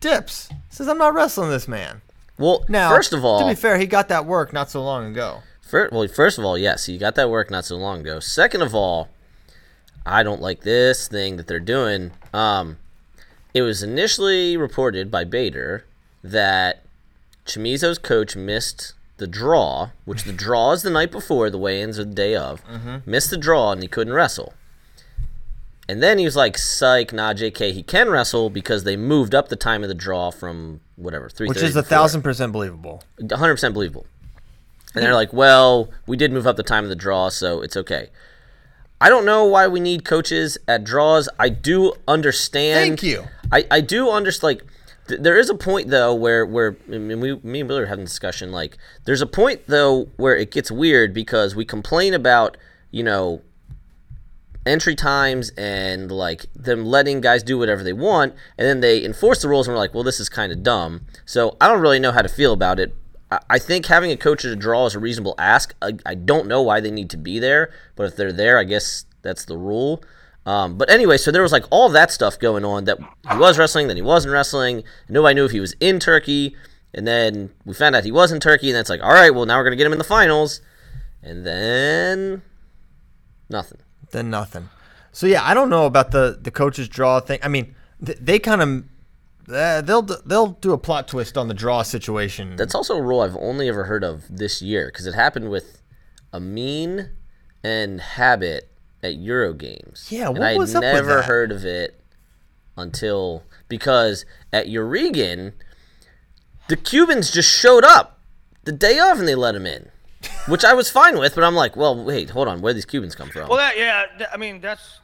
dips. Says, I'm not wrestling this man. Well, now, first of all. To be fair, he got that work not so long ago. For, well, first of all, yes, he got that work not so long ago. Second of all, I don't like this thing that they're doing. Um, it was initially reported by Bader that Chimizo's coach missed the draw, which the draw is the night before, the weigh-ins are the day of, mm-hmm. missed the draw and he couldn't wrestle. And then he was like, psych, nah, J K, he can wrestle because they moved up the time of the draw from whatever, three thirty which is one thousand percent believable. one hundred percent believable. And they're like, well, we did move up the time of the draw, so it's okay. I don't know why we need coaches at draws. I do understand. Thank you. I, I do understand, like, there is a point, though, where, where I mean, we, me and Miller are having a discussion, like, there's a point, though, where it gets weird because we complain about, you know, entry times and, like, them letting guys do whatever they want, and then they enforce the rules, and we're like, well, this is kind of dumb. So I don't really know how to feel about it. I, I think having a coach at a draw is a reasonable ask. I, I don't know why they need to be there, but if they're there, I guess that's the rule. Um, but anyway, so there was like all that stuff going on that he was wrestling, then he wasn't wrestling. Nobody knew if he was in Turkey. And then we found out he was in Turkey. And that's like, all right, well, now we're going to get him in the finals. And then nothing. Then nothing. So, yeah, I don't know about the, the coaches draw thing. I mean, th- they kind of uh, – they'll they'll do a plot twist on the draw situation. That's also a rule I've only ever heard of this year because it happened with Amin and Habit at Euro Games. Yeah, what and was up with that? I had never heard of it until because at Euregan, the Cubans just showed up the day of and they let him in, which I was fine with. But I'm like, well, wait, hold on, where did these Cubans come from? Well, that, yeah, I mean that's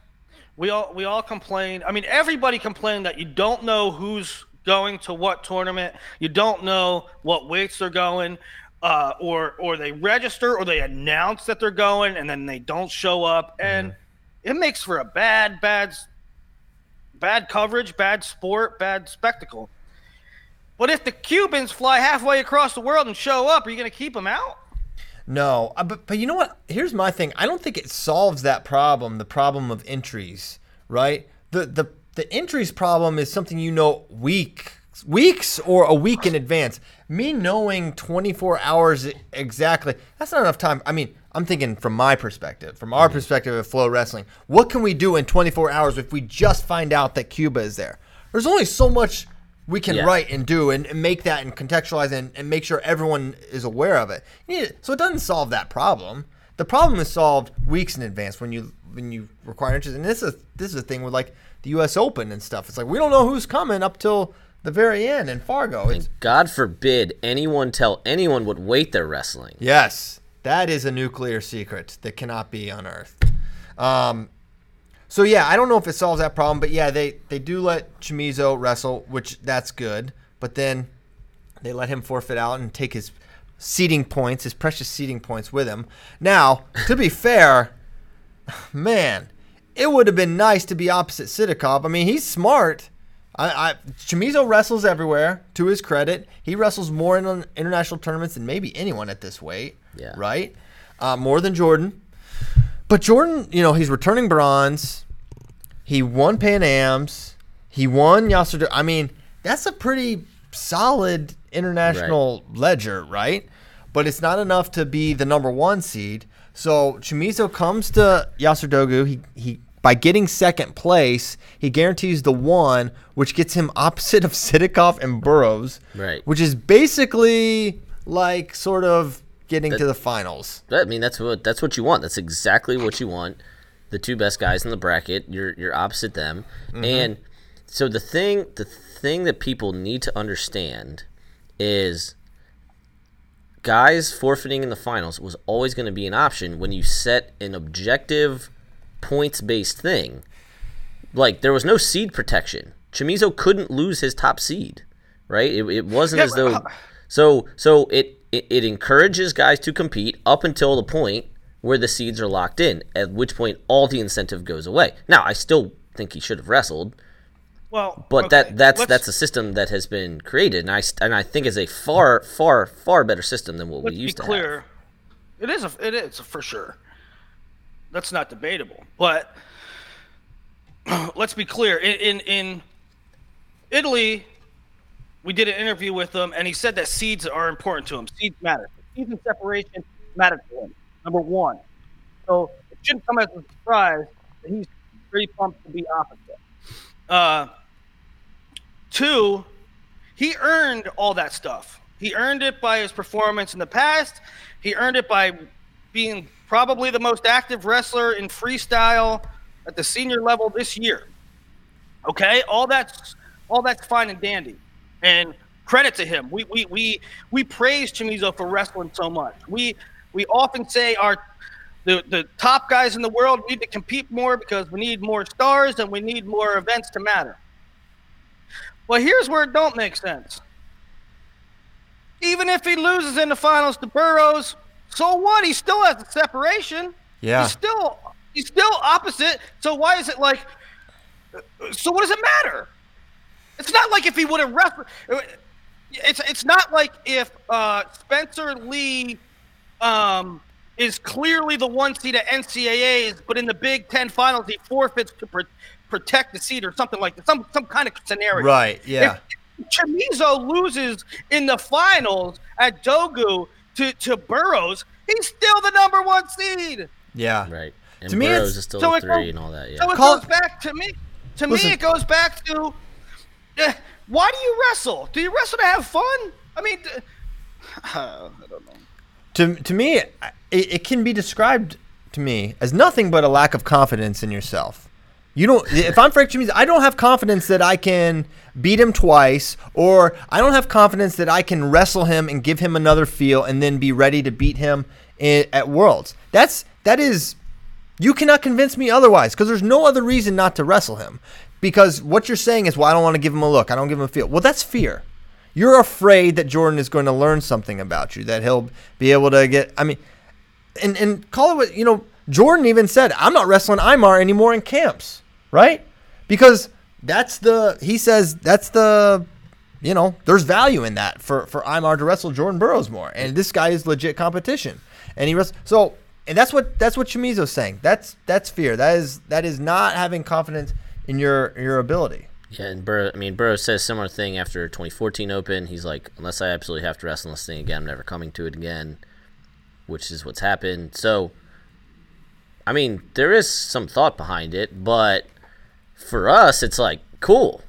we all we all complain. I mean everybody complained that you don't know who's going to what tournament. You don't know what weights they're going, uh, or or they register or they announce that they're going and then they don't show up. And mm-hmm. it makes for a bad, bad, bad coverage, bad sport, bad spectacle. But if the Cubans fly halfway across the world and show up, are you going to keep them out? No, but but you know what? Here's my thing. I don't think it solves that problem, the problem of entries, right? The the the entries problem is something you know week, weeks or a week in advance. Me knowing twenty-four hours exactly, that's not enough time. I mean, I'm thinking from my perspective, from our mm-hmm. perspective of Flow Wrestling, what can we do in twenty-four hours if we just find out that Cuba is there? There's only so much we can yeah. write and do and, and make that and contextualize and, and make sure everyone is aware of it. Yeah, so it doesn't solve that problem. The problem is solved weeks in advance when you when you require entries. And this is this is a thing with like the U S Open and stuff. It's like we don't know who's coming up till the very end in Fargo. And God forbid anyone tell anyone what weight they're wrestling. Yes, that is a nuclear secret that cannot be unearthed. Um, So, yeah, I don't know if it solves that problem, but, yeah, they, they do let Chimizo wrestle, which that's good. But then they let him forfeit out and take his seeding points, his precious seeding points with him. Now, to be fair, man, it would have been nice to be opposite Sitikov. I mean, he's smart. I, I Chimizo wrestles everywhere, to his credit. He wrestles more in international tournaments than maybe anyone at this weight, yeah. right? Uh, more than Jordan. But Jordan, you know, he's returning bronze. He won Pan Am's. He won Yasser Dogu. I mean, that's a pretty solid international right. ledger, right? But it's not enough to be the number one seed. So Chimizo comes to Yasser Dogu. He, he, by getting second place, he guarantees the one, which gets him opposite of Sitikov and Burroughs, right? Which is basically like sort of getting that, to the finals. I mean, that's what that's what you want. That's exactly what you want. The two best guys in the bracket. You're you're opposite them, mm-hmm. and so the thing the thing that people need to understand is guys forfeiting in the finals was always going to be an option when you set an objective points based thing. Like there was no seed protection. Chimizo couldn't lose his top seed, right? It it wasn't yeah, as though. Uh, so so it. It encourages guys to compete up until the point where the seeds are locked in, at which point all the incentive goes away. Now, I still think he should have wrestled, well, but okay. that that's Let's, that's a system that has been created, and I and I think is a far far far better system than what we used to have. Let's be clear, it is a, it is for sure. That's not debatable. But let's be clear in in, in Italy. We did an interview with him, and he said that seeds are important to him. Seeds matter. Seeds and separation matter to him, number one. So it shouldn't come as a surprise that he's pretty pumped to be opposite. Uh, two, he earned all that stuff. He earned it by his performance in the past. He earned it by being probably the most active wrestler in freestyle at the senior level this year. Okay? All that's, all that's fine and dandy. And credit to him. We we we we praise Chimizo for wrestling so much. We we often say our the, the top guys in the world need to compete more because we need more stars and we need more events to matter. Well, here's where it don't make sense. Even if he loses in the finals to Burroughs, so what? He still has the separation. Yeah. He's still he's still opposite. So why is it like so what does it matter? It's not like if he would have wrestled. It's it's not like if uh, Spencer Lee um, is clearly the one seed at N C A As, but in the Big Ten finals he forfeits to pro- protect the seed or something like that. Some some kind of scenario. Right. Yeah. If Chimizo loses in the finals at Dogu to, to Burroughs, he's still the number one seed. Yeah. Right. And to Burroughs me, is still so a three goes, and all that. Yeah. So it Call, goes back to me. To listen. me, it goes back to. Why do you wrestle? Do you wrestle to have fun? I mean, uh, I don't know. To to me, it, it can be described to me as nothing but a lack of confidence in yourself. You don't. If I'm Frank Chimizo, I don't have confidence that I can beat him twice, or I don't have confidence that I can wrestle him and give him another feel, and then be ready to beat him in, at Worlds. That's that is. You cannot convince me otherwise because there's no other reason not to wrestle him. Because what you're saying is, well, I don't want to give him a look. I don't give him a feel. Well, that's fear. You're afraid that Jordan is going to learn something about you, that he'll be able to get, I mean, and, and call it what, you know, Jordan even said, I'm not wrestling Imar anymore in camps, right? Because that's the, he says, that's the, you know, there's value in that for, for Imar to wrestle Jordan Burroughs more. And this guy is legit competition. And he wrestles, so, and that's what, that's what Chimizo's saying. That's, that's fear. That is, that is not having confidence in your, your ability. Yeah, and Burrow, I mean, Burrow says similar thing after twenty fourteen Open. He's like, unless I absolutely have to wrestle this thing again, I'm never coming to it again, which is what's happened. So, I mean, there is some thought behind it, but for us, it's like, cool.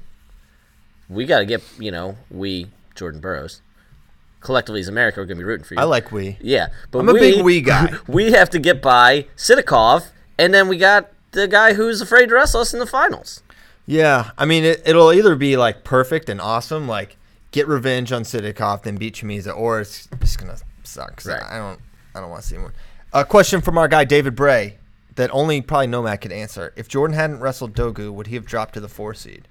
We got to get, you know, we, Jordan Burroughs, collectively as America, we're going to be rooting for you. I like we. Yeah. But I'm a we, big we guy. We have to get by Sitikov, and then we got the guy who's afraid to wrestle us in the finals. Yeah, I mean, it, it'll either be, like, perfect and awesome, like, get revenge on Sitikov, then beat Chimizo, or it's just going to suck. Right. I don't I don't want to see more. A question from our guy, David Bray, that only probably Nomad could answer. If Jordan hadn't wrestled Dogu, would he have dropped to the four seed?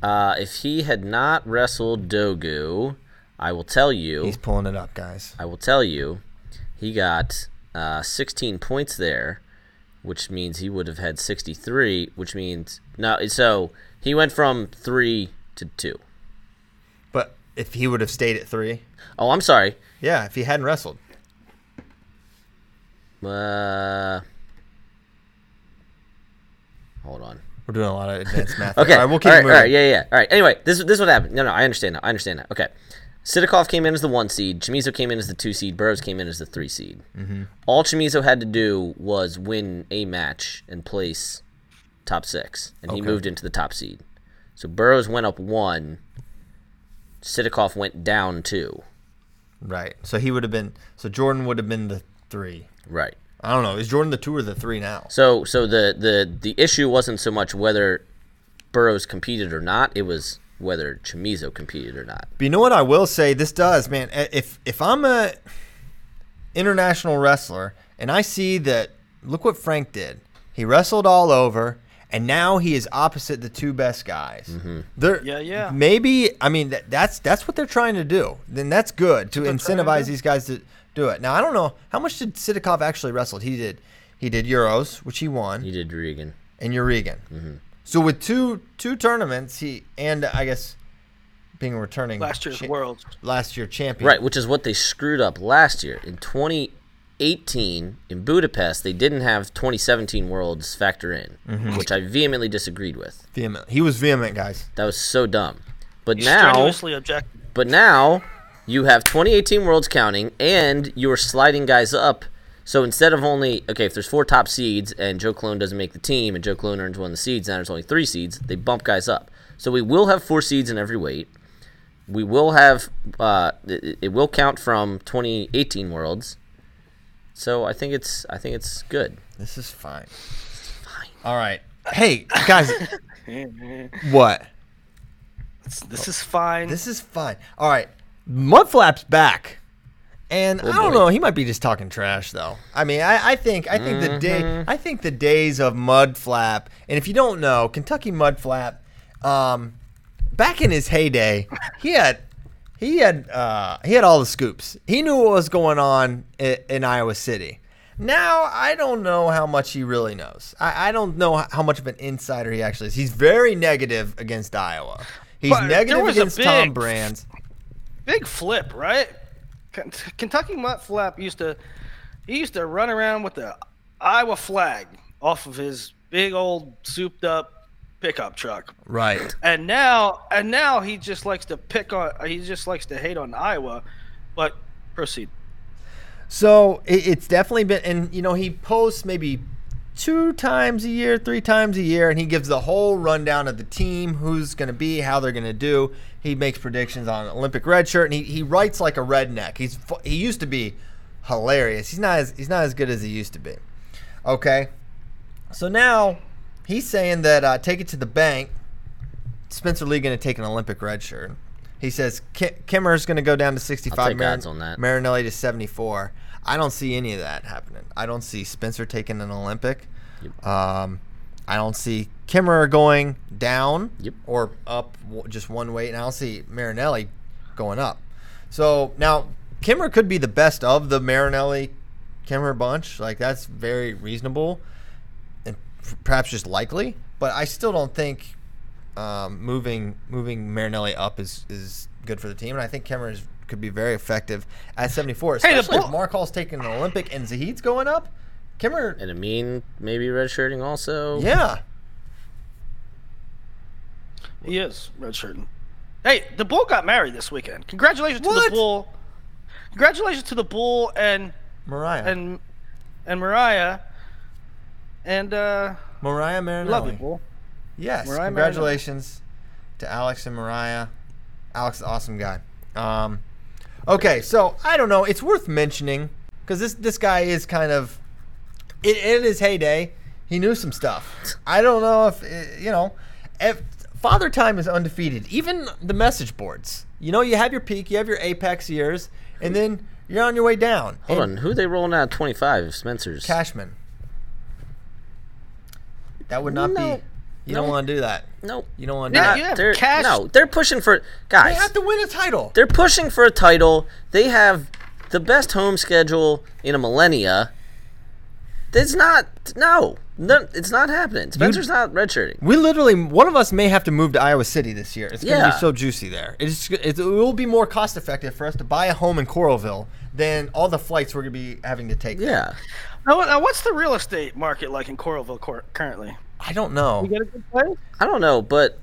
Uh, if he had not wrestled Dogu, I will tell you. He's pulling it up, guys. I will tell you, he got uh, sixteen points there, which means he would have had sixty-three, which means no. So he went from three to two. But if he would have stayed at three. Oh, I'm sorry. Yeah, if he hadn't wrestled. Uh, hold on. We're doing a lot of advanced math. Okay. All right, we'll keep all right, moving. All right, yeah, yeah. All right. Anyway, this this is what happened. No, no, I understand now. I understand now. Okay. Sitikov came in as the one seed. Chimizo came in as the two seed. Burroughs came in as the three seed. Mm-hmm. All Chimizo had to do was win a match and place top six, and okay. He moved into the top seed. So Burroughs went up one. Sitikov went down two. Right. So he would have been. So Jordan would have been the three. Right. I don't know. Is Jordan the two or the three now? So, so the the the issue wasn't so much whether Burroughs competed or not. It was whether Chimizo competed or not. But you know what I will say? This does, man. If if I'm a international wrestler and I see that, look what Frank did. He wrestled all over, and now he is opposite the two best guys. Mm-hmm. They're, yeah, yeah. Maybe, I mean, that, that's that's what they're trying to do. Then that's good to that's incentivize to these guys to do it. Now, I don't know. How much did Sitikov actually wrestle? He did He did Euros, which he won. He did Regan. And Euregan. Mm-hmm. So with two two tournaments, he and I guess being a returning last year's cha- world last year champion, right? Which is what they screwed up last year in twenty eighteen in Budapest. They didn't have twenty seventeen worlds factor in, mm-hmm. which I vehemently disagreed with. Vehement, he was vehement, guys. That was so dumb. But you now, strenuously object. But now you have twenty eighteen worlds counting, and you're sliding guys up. So instead of only, okay, if there's four top seeds and Joe Colon doesn't make the team and Joe Colon earns one of the seeds, now there's only three seeds, they bump guys up. So we will have four seeds in every weight. We will have, uh, it, it will count from twenty eighteen Worlds. So I think it's, I think it's good. This is fine. Fine. All right. Hey, guys. What? This, this is fine. This is fine. All right. Mudflap's back. And oh, I don't boy. know. He might be just talking trash, though. I mean, I, I think I think mm-hmm. the day I think the days of Mudflap. And if you don't know, Kentucky Mudflap, um, back in his heyday, he had he had uh, he had all the scoops. He knew what was going on in, in Iowa City. Now I don't know how much he really knows. I, I don't know how much of an insider he actually is. He's very negative against Iowa. He's but negative against big, Tom Brands. Big flip, right? Kentucky Mudflap used to he used to run around with the Iowa flag off of his big old souped up pickup truck. Right. And now and now he just likes to pick on he just likes to hate on Iowa, but proceed. So it, it's definitely been, and you know, he posts maybe two times a year, three times a year, and he gives the whole rundown of the team, who's going to be, how they're going to do. He makes predictions on Olympic redshirt, and he, he writes like a redneck. He's he used to be hilarious. He's not as he's not as good as he used to be. Okay, so now he's saying that uh, take it to the bank. Spencer Lee going to take an Olympic redshirt. He says Kemmerer's going to go down to sixty-five. I'll take Mar- odds on that. Marinelli to seventy-four. I don't see any of that happening. I don't see Spencer taking an Olympic. Yep. Um, I don't see Kemmerer going down yep. or up just one weight, and I'll see Marinelli going up. So now Kemmerer could be the best of the Marinelli Kemmerer bunch. Like, that's very reasonable and perhaps just likely. But I still don't think um, moving moving Marinelli up is, is good for the team. And I think Kemmerer could be very effective at seventy-four. Especially hey, if Markall's taking an Olympic and Zahid's going up. Kemmerer. And Amin maybe redshirting also. Yeah. He is redshirting. Hey, the Bull got married this weekend. Congratulations what? to the Bull. Congratulations to the Bull and Mariah. And and Mariah. And uh Mariah Marinelli. Love you, Bull. Yes. Mariah congratulations Marinelli. to Alex and Mariah. Alex is an awesome guy. Um Okay, so I don't know, it's worth mentioning because this this guy is kind of it, in his heyday, he knew some stuff. I don't know if it, you know, if Father Time is undefeated. Even the message boards. You know, you have your peak, you have your apex years, and then you're on your way down. Hold and on, who are they rolling out twenty-five? Spencer's Cashman. That would not no. be. You no. don't want to do that. No, nope. you don't want to. No, do that. They're, cash. No, they're pushing for guys. They have to win a title. They're pushing for a title. They have the best home schedule in a millennia. It's not. No. No, it's not happening. Spencer's You'd, not redshirting. We literally, one of us may have to move to Iowa City this year. It's yeah. going to be so juicy there. It's, it will be more cost effective for us to buy a home in Coralville than all the flights we're going to be having to take. Yeah. Now, now, what's the real estate market like in Coralville cor- currently? I don't know. You get a good place? I don't know, but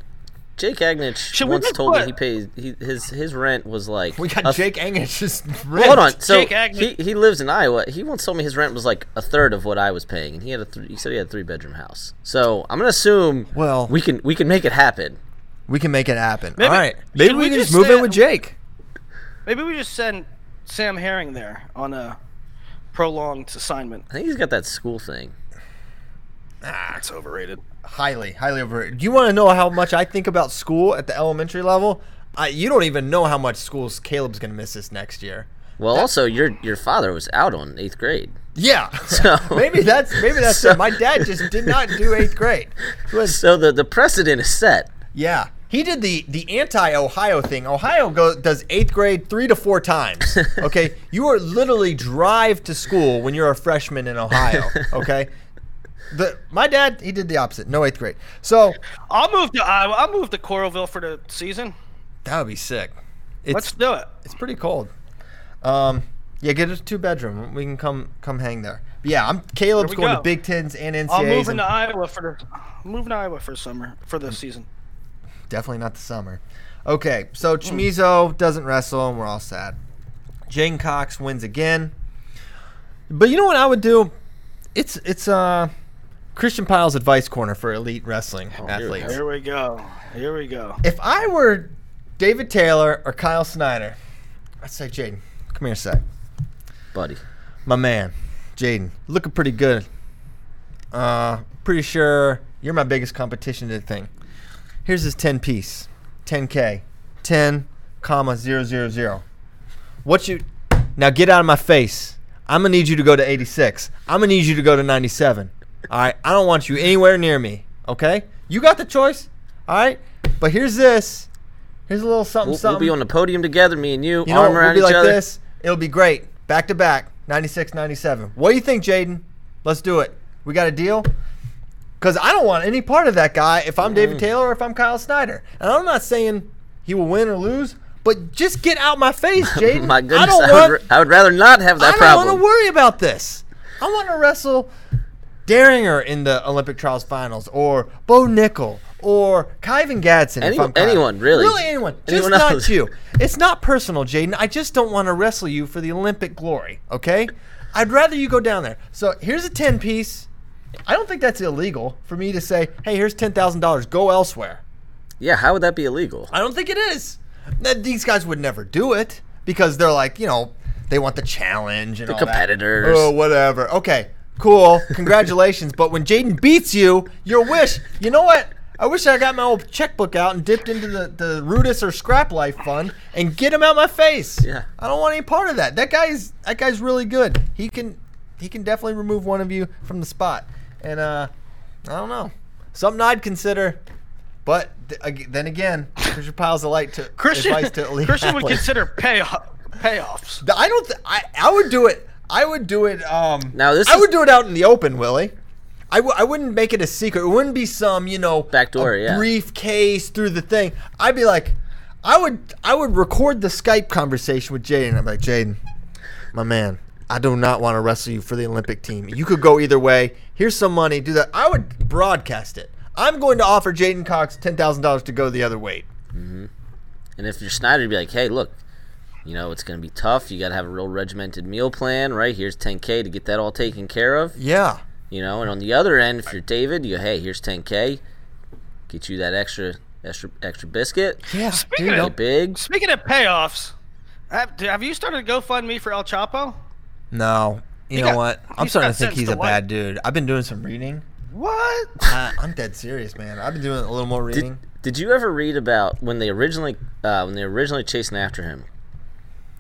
Jake Agnich Should once told me he pays he, his his rent was like we got a, Jake Agnich's rent. Hold on, so he, he lives in Iowa. He once told me his rent was like a third of what I was paying, and he had a th- he said he had a three bedroom house. So I'm gonna assume well we can we can make it happen. We can make it happen. Maybe, all right, maybe we, we can just move in with Jake. Maybe we just send Sam Herring there on a prolonged assignment. I think he's got that school thing. Ah, it's overrated. Highly, highly overrated. Do you want to know how much I think about school at the elementary level? I, you don't even know how much schools Caleb's going to miss this next year. Well, that's, also your your father was out on eighth grade. Yeah, so maybe that's maybe that's so, it. My dad just did not do eighth grade. Was, so the, the precedent is set. Yeah, he did the the anti-Ohio thing. Ohio go, does eighth grade three to four times. Okay, you are literally drive to school when you're a freshman in Ohio. Okay. The, my dad, he did the opposite. No eighth grade. So I'll move to Iowa. I'll move to Coralville for the season. That would be sick. It's, Let's do it. It's pretty cold. Um, yeah, get a two bedroom. We can come come hang there. But yeah, I'm Caleb's going go. to Big Tens and N C A As. I'm moving to Iowa for the moving to Iowa for summer for the season. Definitely not the summer. Okay, so Chimizo mm. doesn't wrestle, and we're all sad. Jaden Cox wins again. But you know what I would do? It's it's uh. Christian Pyle's advice corner for elite wrestling oh, athletes. Here we go. Here we go. If I were David Taylor or Kyle Snyder, I'd say, Jaden, come here a sec. Buddy. My man, Jaden, looking pretty good. Uh, pretty sure you're my biggest competition to the thing. Here's his ten-piece, ten K, ten, zero, zero, zero. What you – now get out of my face. I'm going to need you to go to eighty-six. I'm going to need you to go to ninety-seven. All right, I don't want you anywhere near me, okay? You got the choice, all right? But here's this. Here's a little something, we'll, something. We'll be on the podium together, me and you, you know, arm around we'll each like other. This. It'll be great, back to back, ninety-six, ninety-seven. What do you think, Jaden? Let's do it. We got a deal? Because I don't want any part of that guy if I'm mm-hmm. David Taylor or if I'm Kyle Snyder. And I'm not saying he will win or lose, but just get out my face, Jaden. My goodness, I, don't I, would, want, I would rather not have that I problem. I don't want to worry about this. I want to wrestle Derringer in the Olympic Trials Finals, or Bo Nickel, or Kyvan Gadsden. Any, anyone, really. Really anyone. Just anyone not else. You. It's not personal, Jaden. I just don't want to wrestle you for the Olympic glory, okay? I'd rather you go down there. So here's a ten-piece. I don't think that's illegal for me to say, hey, here's ten thousand dollars. Go elsewhere. Yeah, how would that be illegal? I don't think it is. These guys would never do it because they're like, you know, they want the challenge and the all that. The competitors. Oh, whatever. Okay. Cool. Congratulations. But when Jaden beats you, your wish, you know what? I wish I got my old checkbook out and dipped into the, the Rudis or Scrap Life Fund and get him out my face. Yeah. I don't want any part of that. That guy's that guy's really good. He can he can definitely remove one of you from the spot. And uh I don't know. Something I'd consider. But th- then again, there's your piles of light to Christian, advice to elite Christian athletes. Would consider payoff, payoffs. I don't. Th- I I would do it. I would do it. Um, now this I is- would do it out in the open, Willie. I, w- I wouldn't make it a secret. It wouldn't be some, you know, backdoor, yeah, briefcase through the thing. I'd be like, I would I would record the Skype conversation with Jaden. I'm like, Jaden, my man, I do not want to wrestle you for the Olympic team. You could go either way. Here's some money. Do that. I would broadcast it. I'm going to offer Jaden Cox ten thousand dollars to go the other way. Mm-hmm. And if you're Snyder, you'd be like, hey, look, you know, it's going to be tough. You got to have a real regimented meal plan, right? Here's ten K to get that all taken care of. Yeah. You know, and on the other end, if you're David, you go, hey, here's ten K. Get you that extra extra, extra biscuit. Yeah. Speaking, dude, of, big. Speaking of payoffs, have, have you started a GoFundMe for El Chapo? No. You he know got, what? I'm starting to think he's a bad dude. I've been doing some reading. What? uh, I'm dead serious, man. I've been doing a little more reading. Did, did you ever read about when they originally uh, when they originally chasing after him,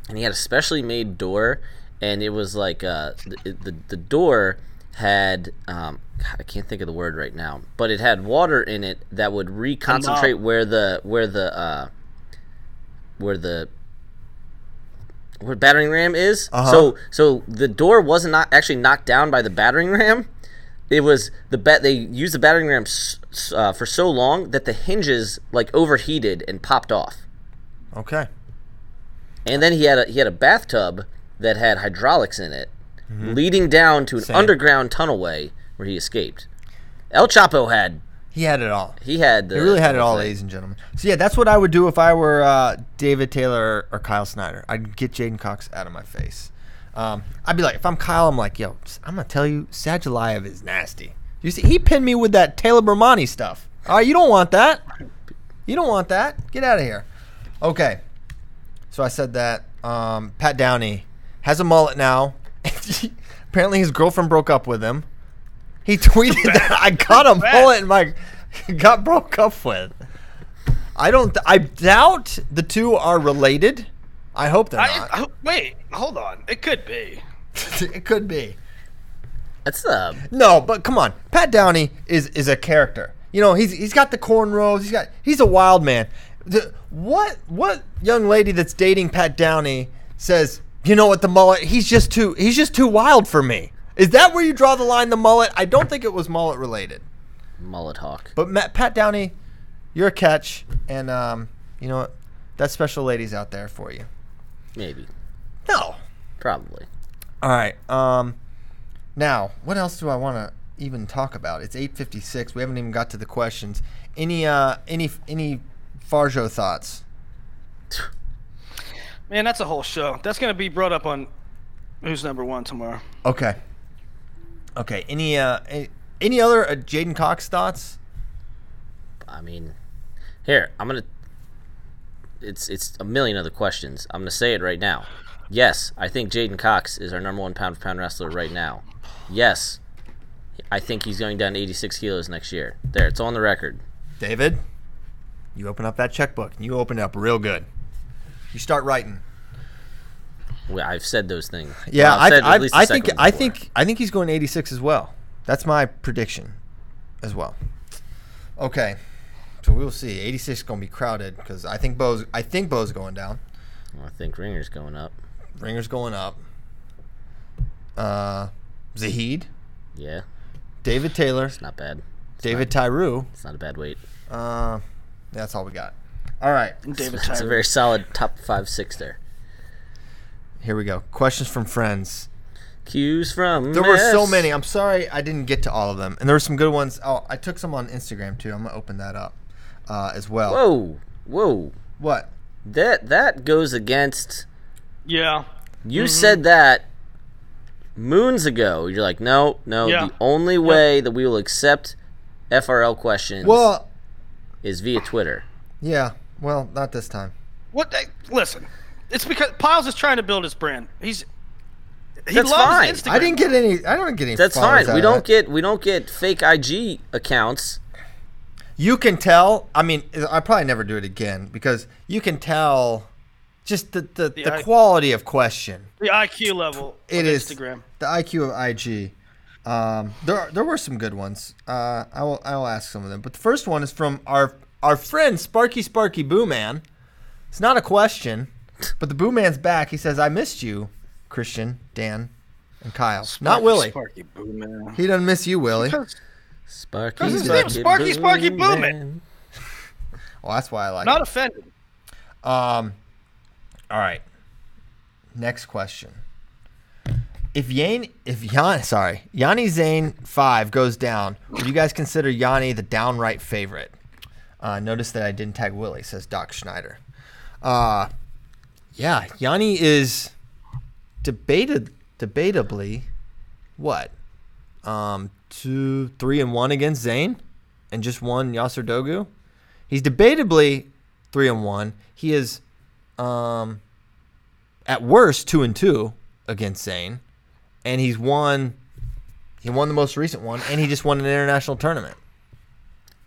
and he had a specially made door, and it was like uh, the, the the door had um, God, I can't think of the word right now, but it had water in it that would reconcentrate where the where the uh, where the where battering ram is. Uh-huh. So so the door was not actually knocked down by the battering ram. It was the bat. They used the battering ram uh, for so long that the hinges like overheated and popped off. Okay. And then he had a, he had a bathtub that had hydraulics in it, mm-hmm, leading down to an Same. underground tunnelway where he escaped. El Chapo had. He had it all. He had. The, he really had it all, thing. Ladies and gentlemen. So yeah, that's what I would do if I were uh, David Taylor or Kyle Snyder. I'd get Jaden Cox out of my face. Um, I'd be like, if I'm Kyle, I'm like, yo, I'm going to tell you, Sajalayev is nasty. You see, he pinned me with that Taylor Bermani stuff. All right, you don't want that. You don't want that. Get out of here. Okay. So I said that. Um, Pat Downey has a mullet now. Apparently his girlfriend broke up with him. He tweeted that I got a mullet and my got broke up with. I don't. Th- I doubt the two are related. I hope they're I, not. I, wait, hold on. It could be. It could be. That's uh. No, but come on. Pat Downey is, is a character. You know, he's he's got the cornrows. He's got he's a wild man. The, what what young lady that's dating Pat Downey says, you know what, the mullet? He's just too he's just too wild for me. Is that where you draw the line? The mullet? I don't think it was mullet related. Mullet hawk. But Matt, Pat Downey, you're a catch, and um, you know what? That special lady's out there for you. Maybe. No. Probably. All right. Um, now, what else do I want to even talk about? It's eight fifty-six. We haven't even got to the questions. Any uh, any any Fargo thoughts? Man, that's a whole show. That's going to be brought up on Who's Number One tomorrow. Okay. Okay. Any uh, any, any other uh, Jaden Cox thoughts? I mean, here, I'm going to. It's it's a million other questions. I'm going to say it right now. Yes, I think Jaden Cox is our number one pound-for-pound wrestler right now. Yes, I think he's going down to eighty-six kilos next year. There, it's on the record. David, you open up that checkbook, and you open it up real good. You start writing. Well, I've said those things. Yeah, well, I've I've, said I've, at least the I second think one I think I think he's going to eighty-six as well. That's my prediction as well. Okay. So we'll see. eighty-six is going to be crowded because I think Bo's I think Bo's going down. Well, I think Ringer's going up. Ringer's going up. Uh, Zahid. Yeah. David Taylor. It's not bad. It's David Tyree. It's not a bad weight. Uh, that's all we got. All right. David Tyree. It's a very solid top five, six there. Here we go. Questions from friends. Cues from There mess. Were so many. I'm sorry I didn't get to all of them. And there were some good ones. Oh, I took some on Instagram, too. I'm going to open that up. Uh, as well. Whoa, whoa! What? That that goes against. Yeah. You mm-hmm. said that moons ago. You're like, no, no. Yeah. The only way yeah. that we will accept F R L questions well, is via Twitter. Yeah. Well, not this time. What? Hey, listen, it's because Piles is trying to build his brand. He's. He That's loves fine. Instagram. I didn't get any. I don't get any. That's fine. We don't that. get. We don't get fake I G accounts. You can tell, I mean, I probably never do it again because you can tell just the, the, the, the I, quality of question. The I Q level it of is, Instagram. The I Q of I G. Um, there there were some good ones. Uh, I will I will ask some of them. But the first one is from our our friend Sparky Sparky Boo Man. It's not a question, but the Boo Man's back. He says, "I missed you, Christian, Dan, and Kyle." Sparky, not Willie. Sparky Boo Man. He doesn't miss you, Willie. Sparky his Sparky, name, Sparky Boo Sparky Boo Man. Well, that's why I like. Not it. Offended. Um. All right. Next question. If Yanni, if Yanni, sorry, Yanni Zane five goes down, would you guys consider Yanni the downright favorite? Uh, notice that I didn't tag Willie, says Doc Schneider. Uh, yeah, Yanni is debated, debatably, what, um, two, three, and one against Zane, and just one Yasser Dogu. He's debatably three and one. He is, um, at worst two and two against Zane. And he's won. He won the most recent one, and he just won an international tournament.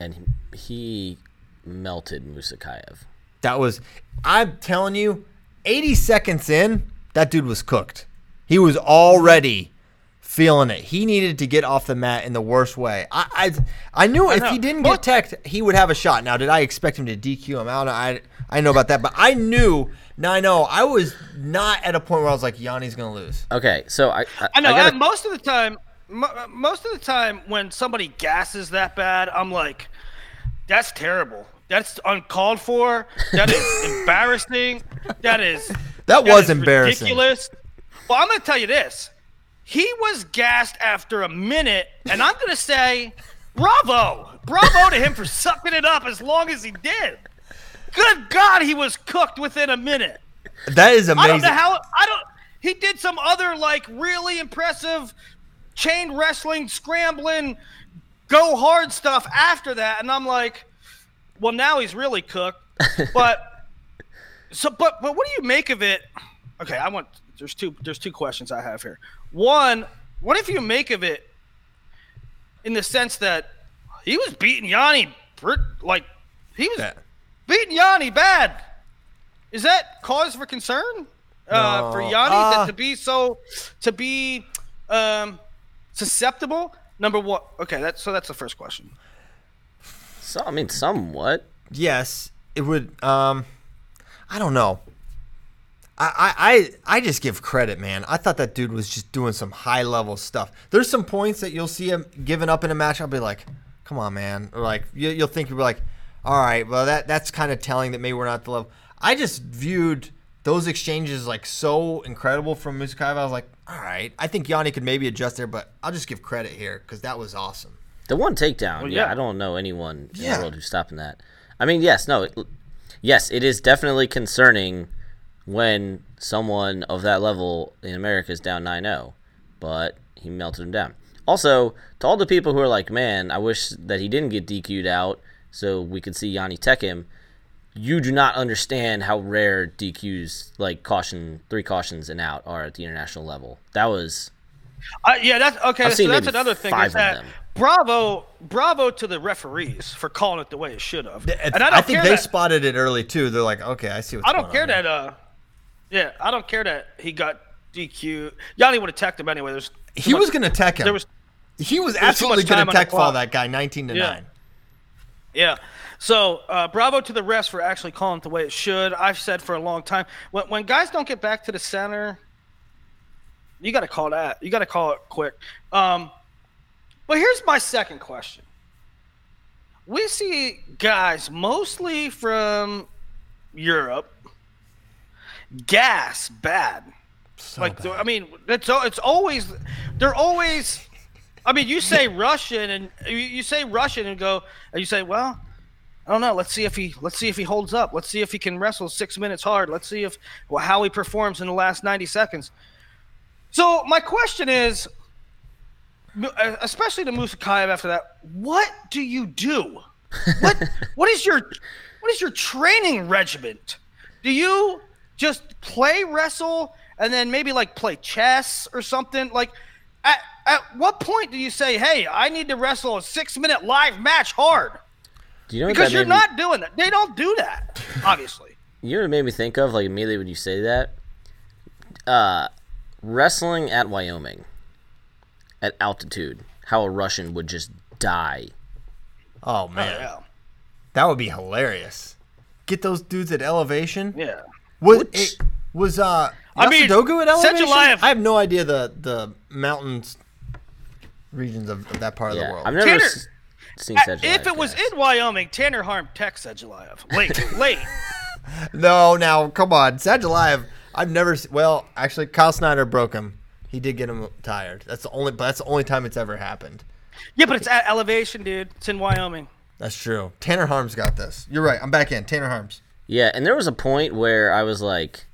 And he, he melted Moussakaev. That was, I'm telling you, eighty seconds in, that dude was cooked. He was already feeling it. He needed to get off the mat in the worst way. I I, I knew I if know. he didn't get teched, he would have a shot. Now, did I expect him to D Q him out? I I know about that, but I knew. No, I know. I was not at a point where I was like, Yanni's going to lose. Okay, so I... I, I know. I gotta... I, most of the time, mo- most of the time when somebody gasses that bad, I'm like, that's terrible. That's uncalled for. That is embarrassing. That is... That, that was is embarrassing. Ridiculous. Well, I'm going to tell you this. He was gassed after a minute, and I'm going to say, bravo. Bravo to him for sucking it up as long as he did. Good God, he was cooked within a minute. That is amazing. I don't know how – I don't – he did some other, like, really impressive chain wrestling, scrambling, go-hard stuff after that. And I'm like, well, now he's really cooked. But – so, but but what do you make of it – okay, I want – there's two there's two questions I have here. One, what if you make of it in the sense that he was beating Yanni – like, he was yeah. – beating Yanni bad. Is that cause for concern uh, no. for Yanni uh, that to be so to be um, susceptible? Number one. Okay, that's so that's the first question. So I mean, somewhat. Yes, it would. Um, I don't know. I, I I just give credit, man. I thought that dude was just doing some high level stuff. There's some points that you'll see him giving up in a match. I'll be like, come on, man. Or like you, you'll think you'll be like. All right, well, that that's kind of telling that maybe we're not the level. I just viewed those exchanges like so incredible from Moussakaev. I was like, all right, I think Yanni could maybe adjust there, but I'll just give credit here because that was awesome. The one takedown, well, yeah, yeah, I don't know anyone in yeah. the world who's stopping that. I mean, yes, no, it, yes, it is definitely concerning when someone of that level in America is down nine oh, but he melted him down. Also, to all the people who are like, man, I wish that he didn't get D Q'd out, so we could see Yanni tech him. You do not understand how rare D Qs, like caution, three cautions and out, are at the international level. That was, uh, yeah, that's okay. So that's another thing. Is that bravo, bravo to the referees for calling it the way it should have. And I, don't I think care they that. spotted it early too. They're like, okay, I see what's going on. I don't care that. Uh, yeah, I don't care that he got D Q. Yanni would have teched him anyway. There's he much, was going to tech him. There was he was absolutely going to tech fall that guy, nineteen to yeah. nine. Yeah, so uh, bravo to the refs for actually calling it the way it should. I've said for a long time, when, when guys don't get back to the center, you got to call that. You got to call it quick. Um, but here's my second question. We see guys mostly from Europe gas bad. So like bad. I mean, it's, it's always – they're always – I mean, you say Russian and you say Russian and go and you say, well, I don't know. Let's see if he let's see if he holds up. Let's see if he can wrestle six minutes hard. Let's see if well, how he performs in the last ninety seconds. So my question is, especially to Moussakaev after that, what do you do? What what is your what is your training regiment? Do you just play wrestle and then maybe like play chess or something like? At, at what point do you say, hey, I need to wrestle a six-minute live match hard? Do you know because you're me... not doing that. They don't do that, obviously. You know what it made me think of, like, immediately when you say that? Uh, wrestling at Wyoming. at altitude, how a Russian would just die. Oh, man. Oh, yeah. That would be hilarious. Get those dudes at elevation. Yeah. Was, it, was uh, I mean, Dogu at elevation? I have no idea the, the mountains regions of, of that part yeah, of the world. I've never Tanner, s- seen Sedgelayev. If it was guys. in Wyoming, Tanner Harm tech Sedgelayev. Late, late. No, now, come on. Sedgelayev, I've never – well, actually, Kyle Snyder broke him. He did get him tired. That's the only That's the only time it's ever happened. Yeah, but it's at elevation, dude. It's in Wyoming. That's true. Tanner Harm's got this. You're right. I'm back in. Tanner Harm's. Yeah, and there was a point where I was like,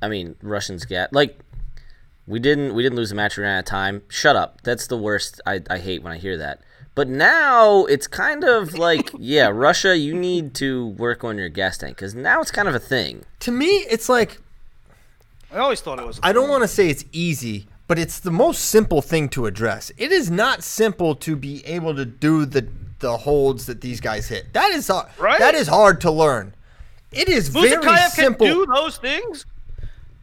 I mean, Russians get like, we didn't we didn't lose a match. We ran out of time. Shut up. That's the worst. I I hate when I hear that. But now it's kind of like, yeah, Russia, you need to work on your gas tank because now it's kind of a thing. To me, it's like, I always thought it was a thing. I don't want to say it's easy, but it's the most simple thing to address. It is not simple to be able to do the the holds that these guys hit. That is hard. Right? That is hard to learn. It is Moussakaev very simple. Moussakaev can do those things.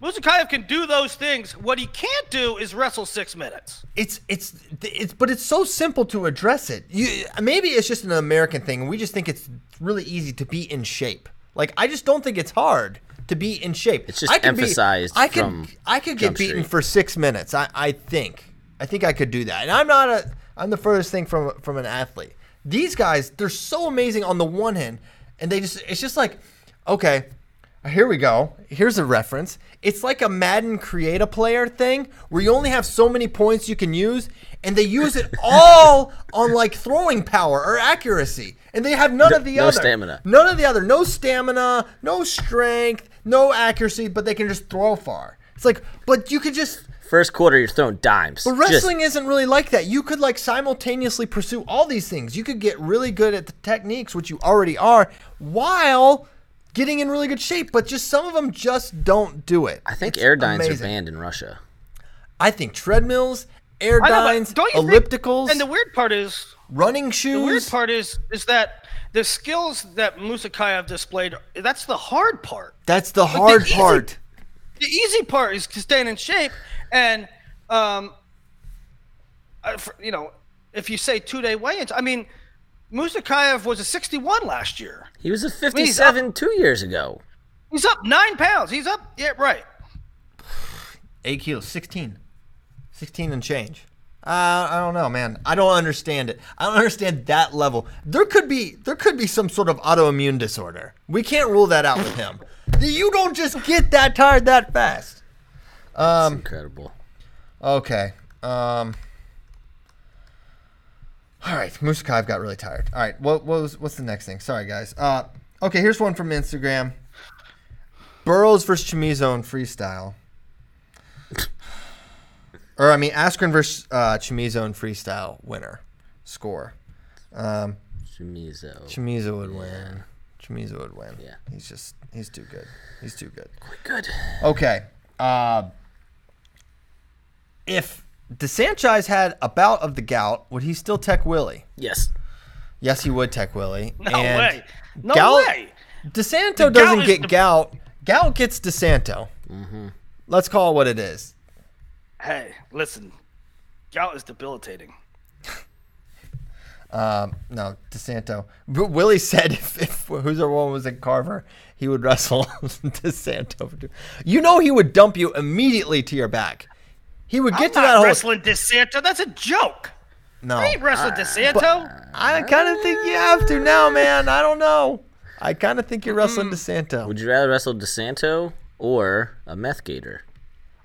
Moussakaev can do those things. What he can't do is wrestle six minutes. It's it's it's but it's so simple to address it. You, maybe it's just an American thing, and we just think it's really easy to be in shape. Like, I just don't think it's hard to be in shape. It's just I emphasized be, I could, from I could get beaten Street. for six minutes. I, I think. I think I could do that. And I'm not a I'm the furthest thing from from an athlete. These guys, they're so amazing on the one hand, and they just it's just like, okay, here we go. Here's a reference. It's like a Madden create a player thing where you only have so many points you can use, and they use it all on like throwing power or accuracy. And they have none of the no other. No stamina. None of the other. No stamina, no strength, no accuracy, but they can just throw far. It's like, but you could just first quarter, you're throwing dimes. But wrestling just... isn't really like that. You could like simultaneously pursue all these things. You could get really good at the techniques, which you already are, while getting in really good shape, but just some of them just don't do it. I think air dynes are banned in Russia. I think treadmills, air dynes, ellipticals. Think, and the weird part is running shoes. The weird part is is that the skills that Moussakaev displayed, that's the hard part. That's the hard the part. Easy, the easy part is to stay in shape, and um, you know, if you say two day weigh-ins, I mean. Moussakaev was a sixty-one last year. He was a fifty-seven I mean, up, two years ago. He's up nine pounds. He's up, yeah, right. Eight kilos, sixteen. sixteen and change. Uh, I don't know, man. I don't understand it. I don't understand that level. There could be there could be some sort of autoimmune disorder. We can't rule that out with him. You don't just get that tired that fast. Um, That's incredible. Okay. Um... All right, Moussakaev got really tired. All right, what, what was what's the next thing? Sorry, guys. Uh, okay, here's one from Instagram. Burroughs versus Chimizo in freestyle. or, I mean, Askren versus uh, Chimizo in freestyle winner. Score. Um, Chimizo. Chimizo would yeah. win. Chimizo would win. Yeah. He's just, he's too good. He's too good. Quite good. Okay. Uh, if... DeSantis had a bout of the gout. Would he still tech Willie? Yes. Yes, he would tech Willie. No and way. No gout, way. DeSanto doesn't get the... gout. Gout gets DeSanto. Mm-hmm. Let's call it what it is. Hey, listen. Gout is debilitating. um, no, DeSanto. But Willie said if, if who's our one was in Carver, he would wrestle DeSanto. You know he would dump you immediately to your back. He would get I'm to that whole. Wrestling DeSanto, that's a joke. No, I ain't wrestling uh, DeSanto. I kind of think you have to now, man. I don't know. I kind of think you're wrestling DeSanto. Would you rather wrestle DeSanto or a Meth Gator?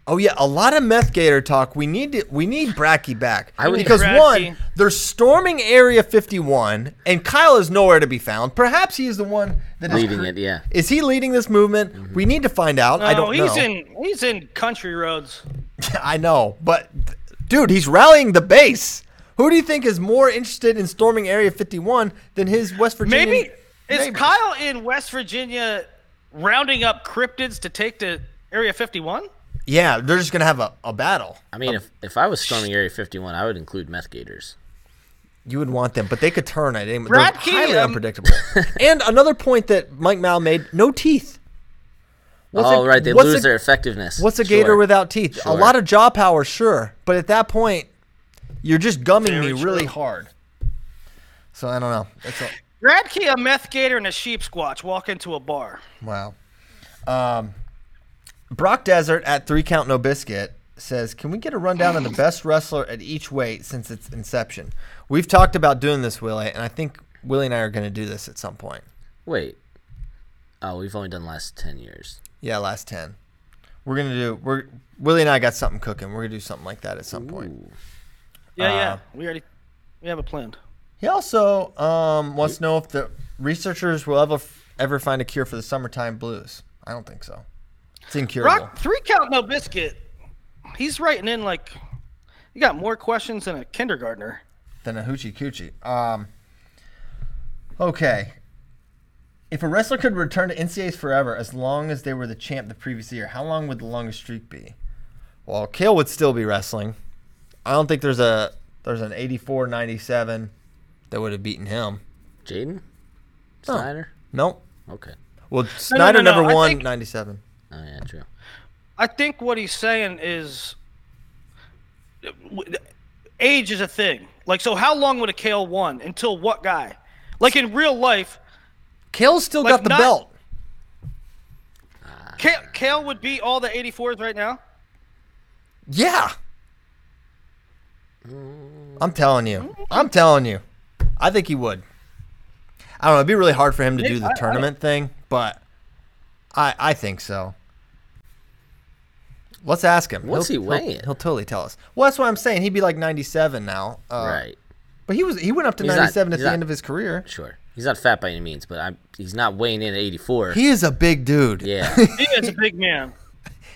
Oh yeah, a lot of Meth Gator talk. We need to, we need Bracky back I would, because Bracky. one, they're storming Area fifty-one, and Kyle is nowhere to be found. Perhaps he is the one that leading is leading it. Yeah, is he leading this movement? Mm-hmm. We need to find out. No, I don't he's know. He's in he's in country roads. I know, but dude, he's rallying the base. Who do you think is more interested in storming Area fifty-one than his West Virginia? Maybe neighbors? Is Kyle in West Virginia rounding up cryptids to take to Area fifty-one? Yeah, they're just gonna have a, a battle. I mean, a, if if I was storming Area fifty-one, I would include Meth Gators. You would want them, but they could turn at any moment. They're highly unpredictable. And another point that Mike Mal made: no teeth. What's oh, a, right. They lose a, their effectiveness. What's a sure. gator without teeth? Sure. A lot of jaw power, sure. But at that point, you're just gumming Very me true. really hard. So I don't know. That's all. Radke, a meth gator, and a sheep squatch walk into a bar. Wow. Um, Brock Desert at three count no biscuit says, can we get a rundown on the best wrestler at each weight since its inception? We've talked about doing this, Willie, and I think Willie and I are going to do this at some point. Wait. Oh, we've only done last ten years. Yeah, last ten. We're going to do – We're Willie and I got something cooking. We're going to do something like that at some Ooh. point. Yeah, uh, yeah. We already – we have it planned. He also um, wants to know if the researchers will ever ever find a cure for the summertime blues. I don't think so. It's incurable. Rock, three count no biscuit. He's writing in like you got more questions than a kindergartner. Than a hoochie coochie. Um, okay. If a wrestler could return to N C double A's forever as long as they were the champ the previous year, how long would the longest streak be? Well, Kale would still be wrestling. I don't think there's a there's an eighty-four ninety-seven that would have beaten him. Jaden? No. Snyder? Nope. Okay. Well, Snyder no, no, no, no. never I won think, ninety-seven. Oh, yeah, true. I think what he's saying is age is a thing. Like, so how long would a Kale won? Until what guy? Like, in real life. Kale's still like got the not, belt. Kale, Kale would beat all the eighty-fours right now? Yeah. I'm telling you. I'm telling you. I think he would. I don't know. It'd be really hard for him to do the I, tournament I, thing, but I I think so. Let's ask him. What's he'll, he weighing? He'll, he'll totally tell us. Well, that's what I'm saying. He'd be like ninety-seven now. Uh, right. But he was he went up to he's ninety-seven not, at the not, end of his career. Sure. He's not fat by any means, but I'm, he's not weighing in at eighty-four. He is a big dude. Yeah. He is a big man.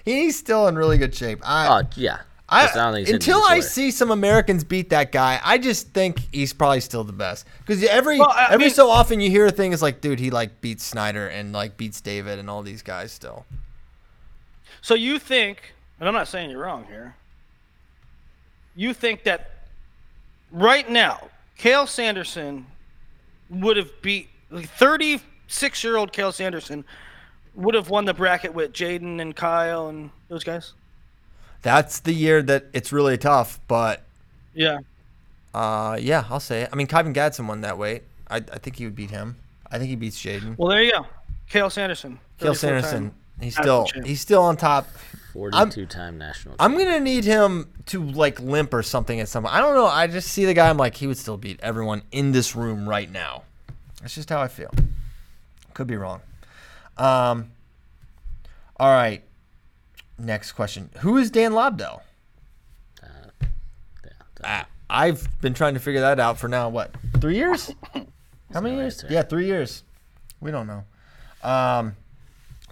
He's still in really good shape. I, oh, yeah. I, I don't think until I see some Americans beat that guy, I just think he's probably still the best. Because every well, I, every I mean, so often you hear a thing is like, dude, he like beats Snyder and like beats David and all these guys still. So you think, and I'm not saying you're wrong here, you think that right now Kale Sanderson would have beat like thirty-six-year-old Kale Sanderson would have won the bracket with Jaden and Kyle and those guys? That's the year that it's really tough, but yeah, uh, yeah, I'll say it. I mean, Kyvan Gadsden won that weight. I, I think he would beat him. I think he beats Jaden. Well, there you go, Kale Sanderson. Kale Sanderson. Time. He's still he's still on top. forty-two-time national champion. I'm gonna need him to like limp or something at some. I don't know. I just see the guy. I'm like, he would still beat everyone in this room right now. That's just how I feel. Could be wrong. Um. All right. Next question. Who is Dan Lobdell? Uh, yeah, I, I've been trying to figure that out for now, what, three years? How many no years? Answer. Yeah, three years. We don't know. Um,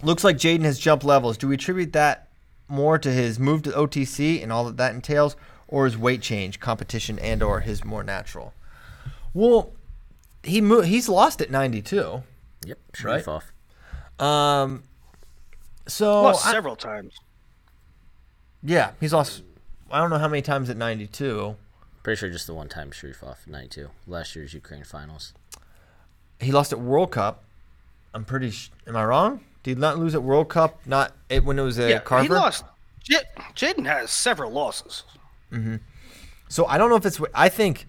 looks like Jaden has jumped levels. Do we attribute that more to his move to O T C and all that that entails, or his weight change, competition, and or his more natural? Well, he mo- he's lost at ninety-two. Yep, sure right? off. Um, so lost I, several times. Yeah, he's lost I don't know how many times at ninety-two. Pretty sure just the one time Sharifov at ninety-two. Last year's Ukraine finals. He lost at World Cup. I'm pretty sh- am I wrong? Did he not lose at World Cup? Not it when it was a yeah, Carver? He lost. J- Jaden has several losses. Mm-hmm. So I don't know if it's I think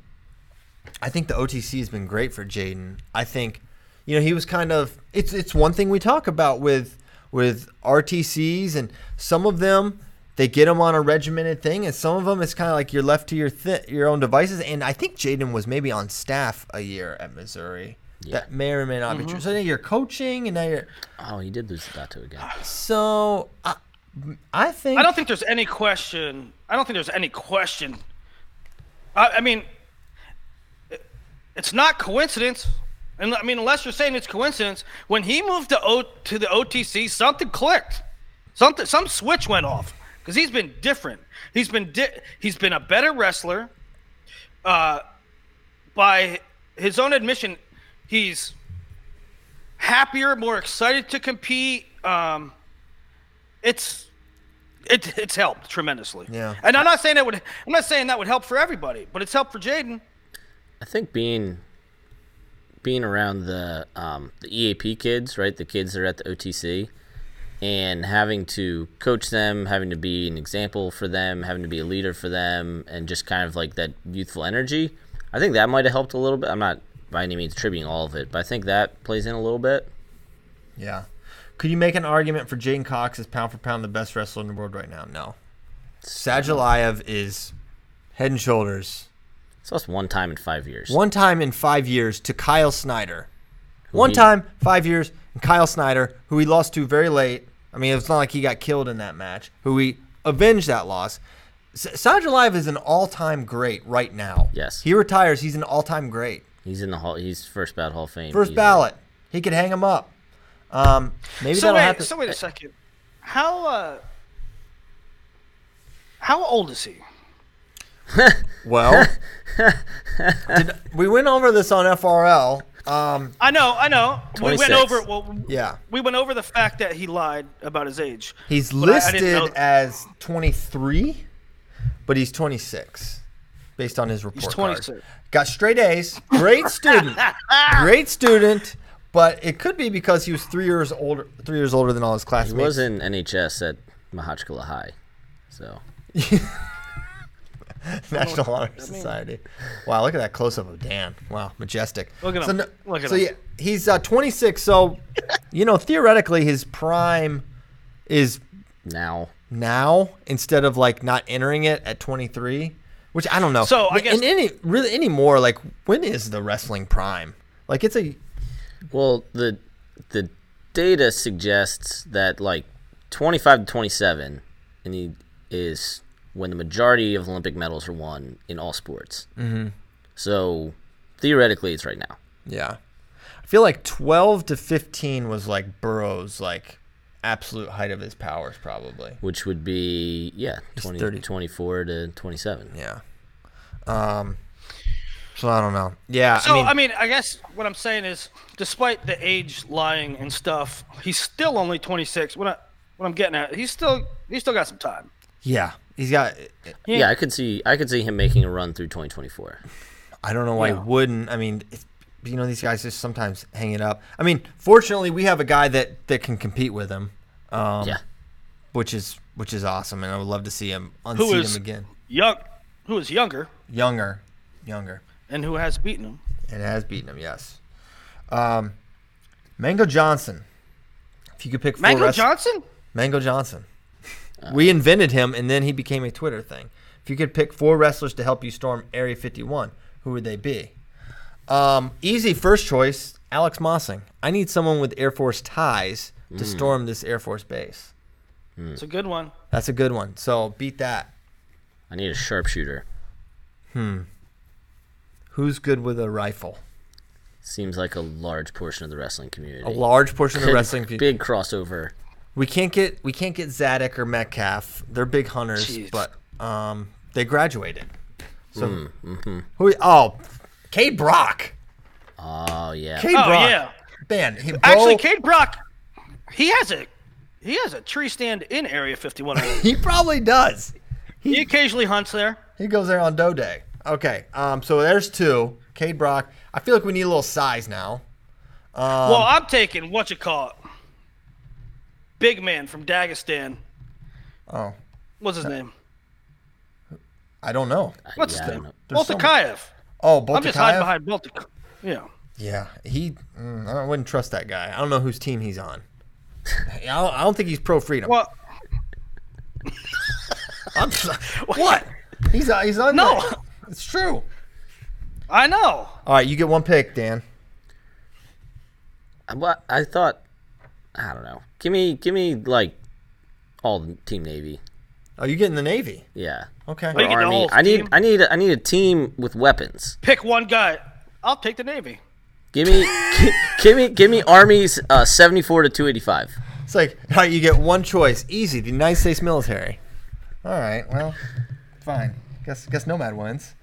I think the O T C has been great for Jaden. I think you know, he was kind of it's it's one thing we talk about with with R T Cs, and some of them they get them on a regimented thing, and some of them it's kind of like you're left to your th- your own devices. And I think Jaden was maybe on staff a year at Missouri. Yeah. That may or may not mm-hmm. be true. So now you're coaching, and now you're oh, he did lose to Dato again. So I, I think I don't think there's any question. I don't think there's any question. I, I mean, it's not coincidence. And I mean, unless you're saying it's coincidence, when he moved to o- to the O T C, something clicked. Something, some switch went off because he's been different. He's been di- he's been a better wrestler. Uh, by his own admission, he's happier, more excited to compete. Um, it's it it's helped tremendously. Yeah. And I'm not saying that would I'm not saying that would help for everybody, but it's helped for Jaden. I think being. being around the um, the E A P kids, right? The kids that are at the O T C, and having to coach them, having to be an example for them, having to be a leader for them, and just kind of like that youthful energy, I think that might have helped a little bit. I'm not by any means attributing all of it, but I think that plays in a little bit. Yeah. Could you make an argument for Jaden Cox as pound for pound the best wrestler in the world right now? No. Sajalayev is head and shoulders. It's lost one time in five years. One time in five years to Kyle Snyder. Who one he, time, five years, and Kyle Snyder, who he lost to very late. I mean, it's not like he got killed in that match. Who he avenged that loss. Sajalayev is an all-time great right now. Yes. He retires. He's an all-time great. He's in the hall. He's first ballot Hall of Fame. First he's ballot. A, he could hang him up. Um, maybe so that'll wait, happen. So wait a second. How uh, how old is he? Well, did, we went over this on F R L. Um, I know, I know. twenty-six. We went over. Well, yeah, we went over the fact that he lied about his age. He's listed I, I as twenty-three, but he's twenty-six. Based on his report card. Got straight A's. Great student. Great student. But it could be because he was three years older three years older than all his classmates. He was in N H S at Mahachakalha High. So National Honor Society. Wow, look at that close up of Dan. Wow, majestic. Look at so, him. Look at so him. Yeah, he's uh, twenty-six, so you know, theoretically his prime is now. Now instead of like not entering it at twenty-three. Which I don't know. So I guess and any really anymore. Like, when is the wrestling prime? Like, it's a. Well, the the data suggests that like twenty-five to twenty-seven, and he is when the majority of Olympic medals are won in all sports. Mm-hmm. So theoretically, it's right now. Yeah, I feel like twelve to fifteen was like Burroughs, like absolute height of his powers, probably, which would be yeah twenty, twenty-four to twenty-seven. Yeah. Um so I don't know. Yeah, so I mean, I mean I guess what I'm saying is, despite the age lying and stuff, he's still only twenty-six. What, I, what I'm getting at, he's still he's still got some time. Yeah, he's got yeah, yeah I could see I could see him making a run through twenty twenty-four. I don't know why yeah. he wouldn't. I mean, it's, you know, these guys just sometimes hang it up. I mean, fortunately, we have a guy that, that can compete with him, um, yeah, which is which is awesome, and I would love to see him unseat him again. Young, who is younger, younger, younger, and who has beaten him, and has beaten him, yes. Um, Mango Johnson, if you could pick four Mango rest- Johnson, Mango Johnson, uh, we invented him, and then he became a Twitter thing. If you could pick four wrestlers to help you storm Area fifty-one, who would they be? Um, easy first choice, Alex Mossing. I need someone with Air Force ties to mm. storm this Air Force base. It's mm. a good one. That's a good one. So beat that. I need a sharpshooter. Hmm. Who's good with a rifle? Seems like a large portion of the wrestling community. A large portion of the wrestling community. Big crossover. We can't get we can't get Zadok or Metcalf. They're big hunters, Jeez. but um, they graduated. So mm. mm-hmm. who? Oh. Cade Brock. Oh yeah. Cade oh, Brock. Yeah. Man, he, actually, Cade Brock, he has a he has a tree stand in Area fifty-one. He probably does. He, he occasionally hunts there. He goes there on doe day. Okay. Um. So there's two. Cade Brock. I feel like we need a little size now. Um, well, I'm taking what you call it. Big man from Dagestan. Oh. What's his that, name? I don't know. What's yeah, his name? Boltakayev. Oh, Boltakayev? I'm just hiding behind Boltakayev. Yeah. Yeah. He, mm, I wouldn't trust that guy. I don't know whose team he's on. I, don't, I don't think he's pro-freedom. What? I'm sorry. What? He's, he's on No. There. It's true. I know. All right, you get one pick, Dan. I, I thought, I don't know. Give me, give me like, all the Team Navy. Oh, you get in the Navy? Yeah. Okay. Or Army. I need, I need, I need a team with weapons. Pick one guy. I'll take the Navy. Give me, give, give me, give me Army's uh, seventy-four to two eighty-five. It's like, all right, you get one choice. Easy. The United States military. All right. Well, fine. Guess, guess Nomad wins.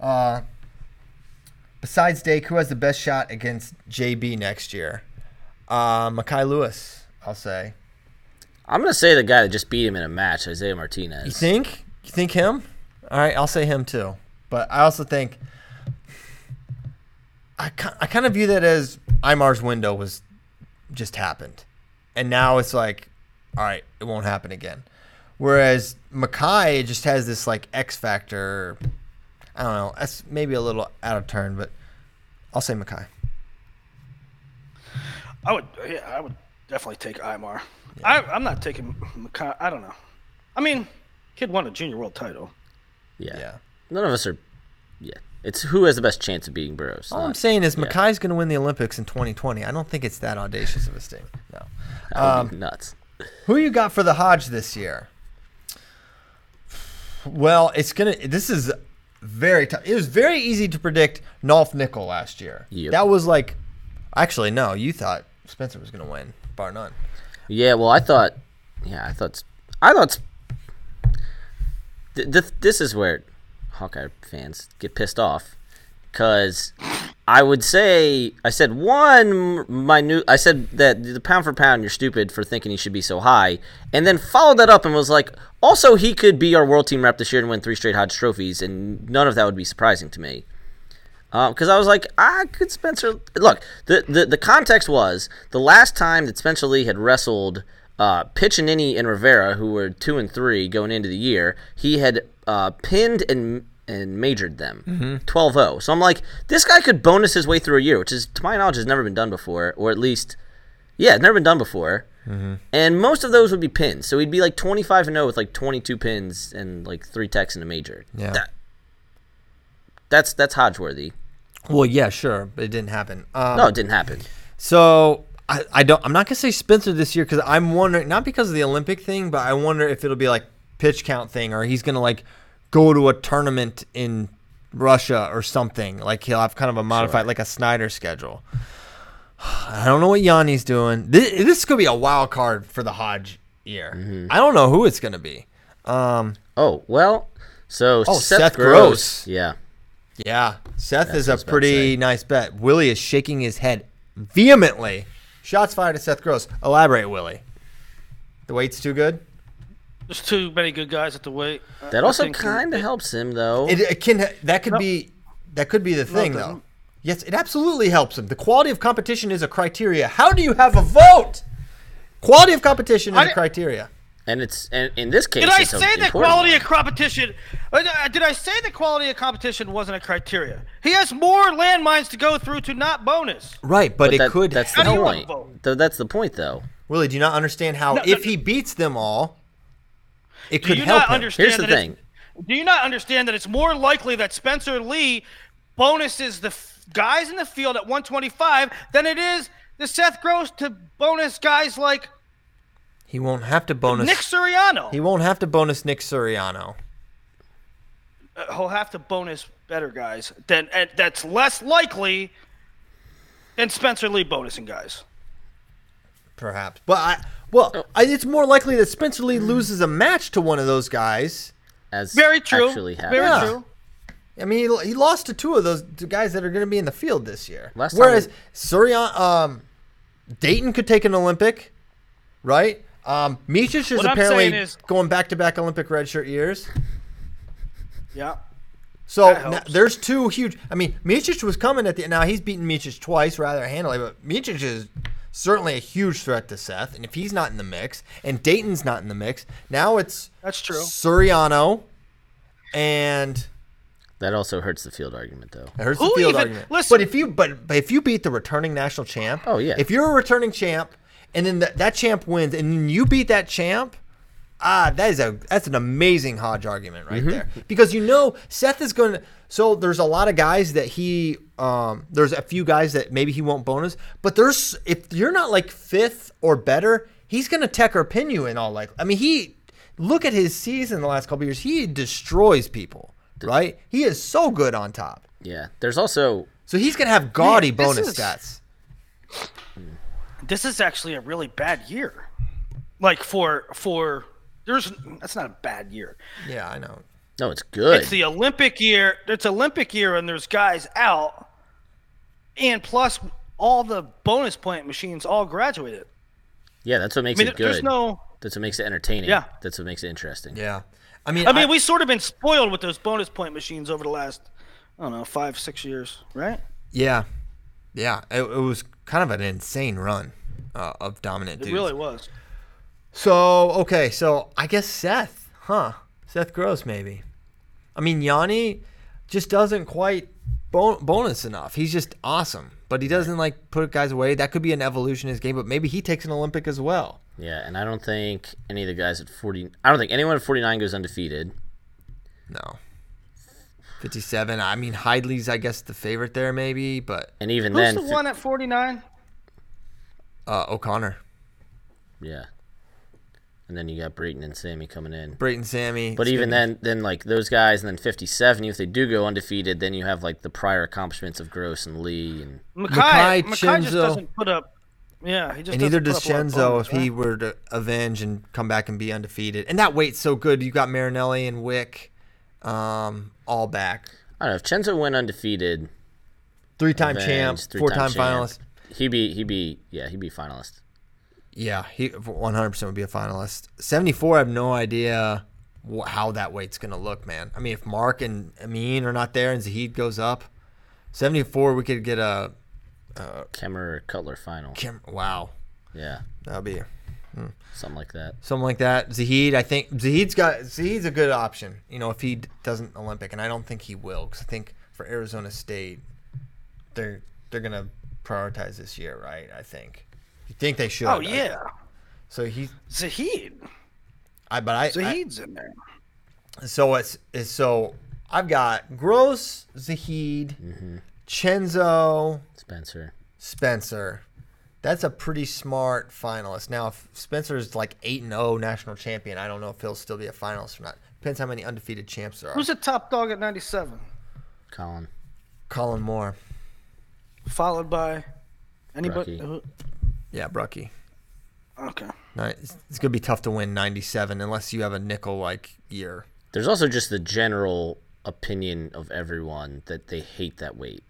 Uh, besides Dake, who has the best shot against J B next year? Uh, Makai Lewis, I'll say. I'm going to say the guy that just beat him in a match, Isaiah Martinez. You think? You think him? All right, I'll say him too. But I also think I, I kind of view that as Imar's window was just happened. And now it's like all right, it won't happen again. Whereas Makai just has this like X factor. I don't know. That's maybe a little out of turn, but I'll say Makai. I would, yeah, I would definitely take Imar. Yeah. I, I'm not taking Makai. I don't know. I mean, kid won a junior world title. Yeah. yeah. None of us are. Yeah. It's who has the best chance of beating Burroughs. All not, I'm saying is yeah. Makai's going to win the Olympics in twenty twenty. I don't think it's that audacious of a statement. No. That would um, be nuts. Who you got for the Hodge this year? Well, it's going to. This is very tough. It was very easy to predict Nolf Nickel last year. Yep. That was like. Actually, no. You thought Spencer was going to win, bar none. Yeah. Well, I thought. Yeah, I thought. I thought. Th- th- this is where Hawkeye fans get pissed off, because I would say I said one minute. I said that the pound for pound, you're stupid for thinking he should be so high, and then followed that up and was like, also he could be our world team rep this year and win three straight Hodge trophies, and none of that would be surprising to me. Because um, I was like, I could Spencer. Look, the, the the context was the last time that Spencer Lee had wrestled uh, Piccinini and Rivera, who were two and three going into the year, he had uh, pinned and and majored them mm-hmm. twelve oh. So I'm like, this guy could bonus his way through a year, which is, to my knowledge, has never been done before, or at least, yeah, it's never been done before. Mm-hmm. And most of those would be pins. So he'd be like twenty-five and oh with like twenty-two pins and like three techs and a major. Yeah. That, that's that's Hodgeworthy. Well, yeah, sure, but it didn't happen. Um, no, it didn't happen. So I, I don't. I'm not gonna say Spencer this year, because I'm wondering, not because of the Olympic thing, but I wonder if it'll be like pitch count thing, or he's gonna like go to a tournament in Russia or something. Like he'll have kind of a modified, sure. like a Snyder schedule. I don't know what Yanni's doing. This, this could be a wild card for the Hodge year. Mm-hmm. I don't know who it's gonna be. Um, oh well, so oh, Seth, Seth Gross. Gross. Yeah. Yeah, Seth That's is a pretty nice bet. Willie is shaking his head vehemently. Shots fired at Seth Gross. Elaborate, Willie. The weight's too good? There's too many good guys at the weight. That I also kind of helps him, though. It, it can. That could no. be. That could be the thing, no, though. Yes, it absolutely helps him. The quality of competition is a criteria. How do you have a vote? Quality of competition is I, a criteria. And it's and in this case. Did I say the quality of competition? Did I say the quality of competition wasn't a criteria? He has more landmines to go through to not bonus. Right, but, but it that, could. That's the point. So that's the point, though. Willie, do you not understand how no, if no, he beats them all, it could help him? Here's the thing. Do you not understand that it's more likely that Spencer Lee bonuses the f- guys in the field at one twenty-five than it is the Seth Gross to bonus guys like. He won't have to bonus Nick Suriano. He won't have to bonus Nick Suriano. Uh, he'll have to bonus better guys than uh, that's less likely than Spencer Lee bonusing guys. Perhaps, but I well, oh. I, it's more likely that Spencer Lee loses a match to one of those guys. As very true. Actually happened. Very yeah. true. I mean, he, he lost to two of those two guys that are going to be in the field this year. Last Whereas we... Suriano, um, Dayton could take an Olympic, right? Um, Michich is what apparently is, going back-to-back Olympic redshirt years. Yeah. So now, there's two huge. I mean, Michich was coming at the. Now he's beaten Michich twice rather handily, but Michich is certainly a huge threat to Seth. And if he's not in the mix, and Dayton's not in the mix, now it's that's true. Suriano, and that also hurts the field argument, though. It hurts Who the field even, argument. Listen. But if you but, but if you beat the returning national champ, oh yeah, if you're a returning champ. And then that, that champ wins, and then you beat that champ. Ah, that is a that's an amazing Hodge argument right mm-hmm. there, because you know Seth is going to. So there's a lot of guys that he, um, there's a few guys that maybe he won't bonus, but there's if you're not like fifth or better, he's going to tech or pin you in all like. I mean, he look at his season the last couple of years, he destroys people, right? He is so good on top. Yeah, there's also so he's going to have gaudy man, bonus is... stats. This is actually a really bad year. Like for for there's that's not a bad year. Yeah, I know. No, it's good. It's the Olympic year. It's Olympic year and there's guys out. And plus all the bonus point machines all graduated. Yeah, that's what makes I mean, it good. There's no that's what makes it entertaining. Yeah. That's what makes it interesting. Yeah. I mean I mean I, we've sort of been spoiled with those bonus point machines over the last I don't know, five, six years, right? Yeah. Yeah. It, it was kind of an insane run. Uh, of dominant dudes. It really was. So, okay, so I guess Seth, huh? Seth Gross, maybe. I mean, Yanni just doesn't quite bon- bonus enough. He's just awesome, but he doesn't, like, put guys away. That could be an evolution in his game, but maybe he takes an Olympic as well. Yeah, and I don't think any of the guys at forty – I don't think anyone at forty-nine goes undefeated. No. fifty-seven, I mean, Heidley's, I guess, the favorite there maybe, but – and even who's then – who's the one at forty-nine? Uh, O'Connor. Yeah. And then you got Brayton and Sammy coming in. Brayton, Sammy. But even then, then like those guys, and then fifty-seven, if they do go undefeated, then you have like the prior accomplishments of Gross and Lee. And Makai, Makai, Makai just doesn't put up. Yeah, he just and neither does Shenzo if he were to avenge and come back and be undefeated. And that weight's so good. You got Marinelli and Wick um, all back. I don't know. If Shenzo went undefeated. Three-time champ, four-time finalist. He'd be, he'd be, yeah, he'd be finalist. Yeah, he one hundred percent would be a finalist. seventy-four, I have no idea wh- how that weight's going to look, man. I mean, if Mark and Amin are not there and Zahid goes up, seventy-four, we could get a... a Kemmerer Cutler final. Kem- wow. Yeah. That would be... Hmm. Something like that. Something like that. Zahid, I think... Zahid's got Zahid's a good option, you know, if he d- doesn't Olympic, and I don't think he will, because I think for Arizona State, they're, they're going to prioritize this year, right, I think. You think they should? Oh yeah. Right? So he Zahid. I but I Zahid's I, in there. So it's, it's so I've got Gross, Zahid, mm-hmm. Chenzo, Spencer, Spencer. That's a pretty smart finalist. Now, if Spencer's like eight and zero national champion, I don't know if he'll still be a finalist or not. Depends how many undefeated champs there are. Who's the top dog at ninety seven? Colin. Colin Moore. Followed by anybody. Rocky. Yeah, Brucky. Okay. It's, it's going to be tough to win ninety-seven unless you have a nickel-like year. There's also just the general opinion of everyone that they hate that weight.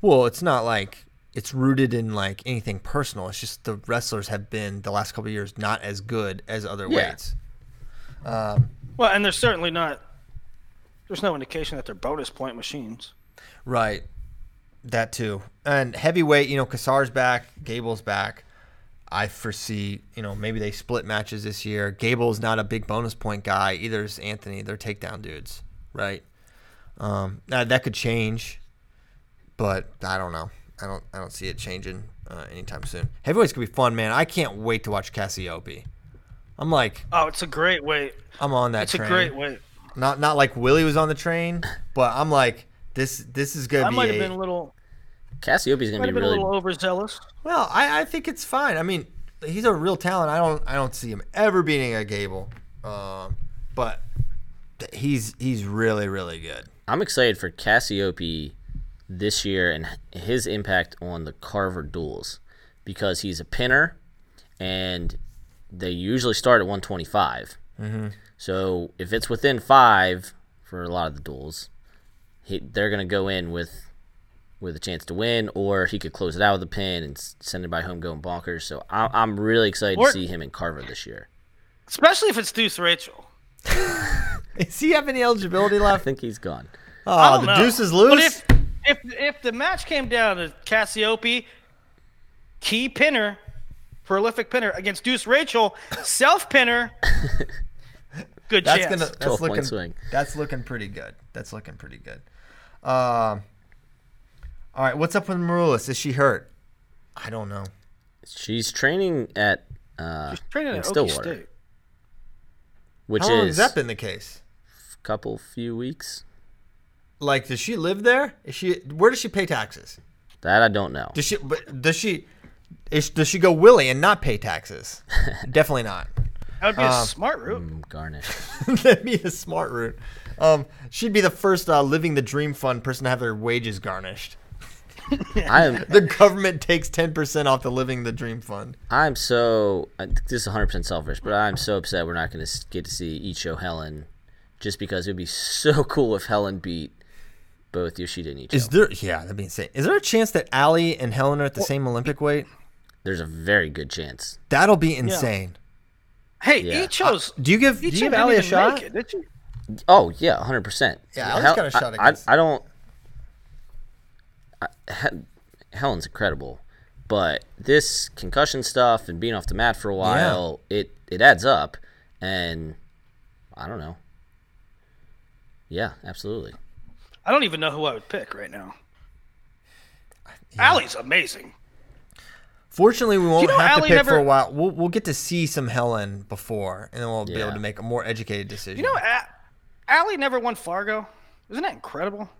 Well, it's not like it's rooted in like anything personal. It's just the wrestlers have been, the last couple of years, not as good as other yeah. weights. Um, well, and they're certainly not – there's no indication that they're bonus point machines. Right. That too. And heavyweight, you know, Cassar's back, Gable's back. I foresee, you know, maybe they split matches this year. Gable's not a big bonus point guy. Either is Anthony. They're takedown dudes, right? Um, that, that could change, but I don't know. I don't. I don't see it changing uh, anytime soon. Heavyweight's gonna be fun, man. I can't wait to watch Cassiope. I'm like, oh, it's a great weight. I'm on that. It's train. It's a great weight. Not not like Willie was on the train, but I'm like, this this is gonna I be. I might have been a little. Cassiope's gonna be really a little overzealous. Well, I, I think it's fine. I mean, he's a real talent. I don't I don't see him ever beating a Gable, um, but he's he's really really good. I'm excited for Cassiope this year and his impact on the Carver duels because he's a pinner, and they usually start at one twenty-five. Mm-hmm. So if it's within five for a lot of the duels, he, they're gonna go in with. with a chance to win, or he could close it out with a pin and send it by home going bonkers. So I'm, I'm really excited or, to see him in Carver this year. Especially if it's Deuce Rachel. Does he have any eligibility left? I think he's gone. Oh, the know. Deuce is loose? But if, if if the match came down to Cassiope, key pinner, prolific pinner, against Deuce Rachel, self-pinner, good that's chance. Gonna, that's twelve looking, point swing. That's looking pretty good. That's looking pretty good. Um. Uh, All right, what's up with Maroulis? Is she hurt? I don't know. She's training at uh, She's training at Stillwater. Okie State. Which How is long has that been the case? A couple few weeks. Like, does she live there? Is she where does she pay taxes? That I don't know. Does she but does she is, does she go Willie and not pay taxes? Definitely not. That would be um, a smart route. Mm, garnish. That'd be a smart route. Um, she'd be the first uh, living the dream fund person to have their wages garnished. I am, the government takes ten percent off the Living the Dream Fund. I'm so – this is one hundred percent selfish, but I'm so upset we're not going to get to see Icho Helen just because it would be so cool if Helen beat both Yoshida and Icho. Is there – yeah, that'd be insane. Is there a chance that Allie and Helen are at the well, same Olympic weight? There's a very good chance. That'll be insane. Yeah. Hey, yeah. Icho's uh, – do you give, do you give Allie a shot? It, did you? Oh, yeah, one hundred percent. Yeah, Allie's Hel- got a shot against I, I, I don't – Helen's incredible, But this concussion stuff and being off the mat for a while, yeah. it, it adds up. And I don't know. Yeah, absolutely. I don't even know who I would pick right now. Yeah. Allie's amazing. Fortunately, we won't you know, have Allie to pick never... for a while. We'll, we'll get to see some Helen before, and then we'll yeah. be able to make a more educated decision. You know, a- Allie never won Fargo. Isn't that incredible?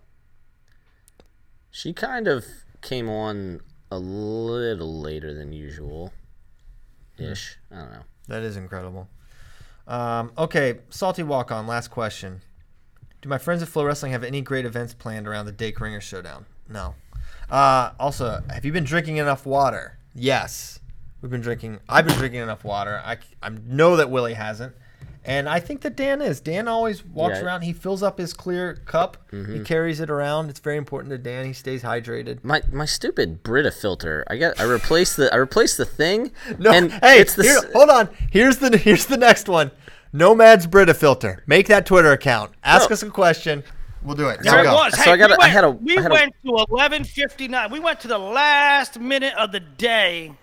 She kind of came on a little later than usual. Ish. Mm. I don't know. That is incredible. Um, okay, Salty Walk-On, last question. Do my friends at Flow Wrestling have any great events planned around the Dake Ringer Showdown? No. Uh, also, have you been drinking enough water? Yes. We've been drinking. I've been drinking enough water. I, I know that Willie hasn't. And I think that Dan is. Dan always walks yeah. around. He fills up his clear cup. Mm-hmm. He carries it around. It's very important to Dan. He stays hydrated. My my stupid Brita filter. I got. I replaced the. I replaced the thing. No. And hey, it's the, here, hold on. Here's the. Here's the next one. Nomad's Brita filter. Make that Twitter account. Ask no. us a question. We'll do it. There it was. Hey, so I got. We a, went, I had a. We I had went a, to eleven fifty-nine. We went to the last minute of the day.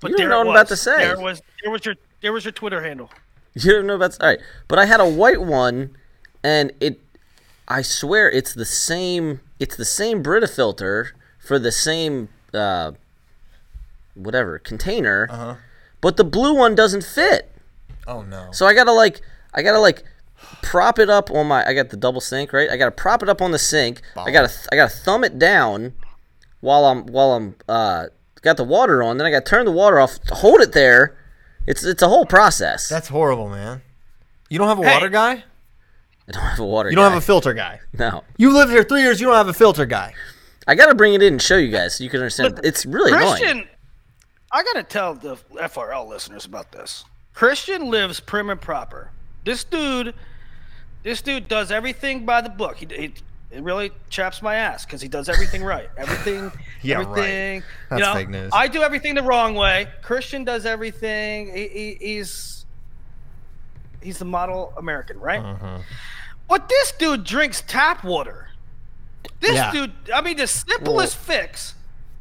But you didn't know what I'm about to say. There was. There was your. There was your Twitter handle. You don't know about all right, but I had a white one, and it, I swear it's the same. It's the same Brita filter for the same, uh, whatever container, uh-huh. but the blue one doesn't fit. Oh no! So I gotta like, I gotta like, prop it up on my. I got the double sink, right? I gotta prop it up on the sink. Ball. I gotta, I gotta thumb it down, while I'm, while I'm, uh, got the water on. Then I gotta turn the water off, hold it there. It's it's a whole process. That's horrible, man. You don't have a hey. water guy? I don't have a water guy. You don't guy. have a filter guy? No. You lived here three years, you don't have a filter guy. I got to bring it in and show you guys so you can understand. But it's really Christian, annoying. I got to tell the F R L listeners about this. Christian lives prim and proper. This dude this dude does everything by the book. He, he It really chaps my ass because he does everything right. Everything, yeah, everything. Right. That's you know, fake news. I do everything the wrong way. Christian does everything. He, he, he's he's the model American, right? Uh-huh. But this dude drinks tap water. This yeah. dude, I mean, the simplest Whoa. fix.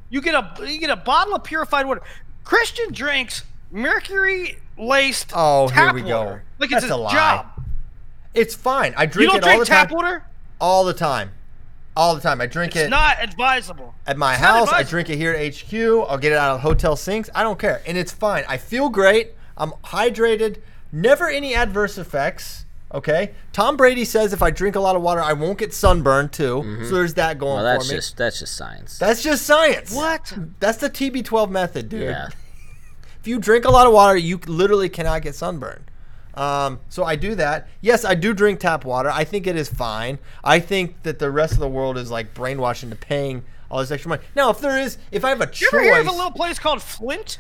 You get a you get a bottle of purified water. Christian drinks mercury-laced oh, tap here we water. Go. Like That's it's his a job. It's fine. I drink you don't it drink all the tap time. Water? All the time. All the time. I drink it's it. It's not advisable. At my it's house, I drink it here at H Q. I'll get it out of hotel sinks. I don't care. And it's fine. I feel great. I'm hydrated. Never any adverse effects. Okay? Tom Brady says if I drink a lot of water, I won't get sunburned, too. Mm-hmm. So there's that going well, that's for me. Just, that's just science. That's just science. What? That's the T B twelve method, dude. Yeah. If you drink a lot of water, you literally cannot get sunburned. Um, so I do that. Yes, I do drink tap water. I think it is fine. I think that the rest of the world is like brainwashed into paying all this extra money. Now, if there is, if I have a you choice. You ever hear of a little place called Flint?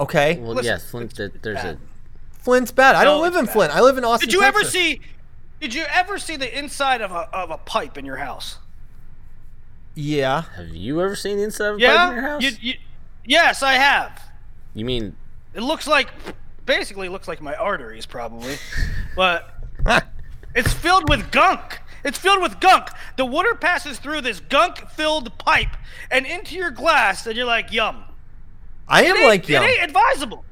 Okay. Well, Listen, yeah, Flint, there's bad. a. Flint's bad. I don't no, live in bad. Flint. I live in Austin, Did you Texas. ever see, did you ever see the inside of a, of a pipe in your house? Yeah. Have you ever seen the inside of a yeah? pipe in your house? You, you, yes, I have. You mean. It looks like. Basically looks like my arteries probably, but it's filled with gunk. It's filled with gunk. The water passes through this gunk-filled pipe and into your glass, and you're like, yum. I am like yum. It ain't advisable.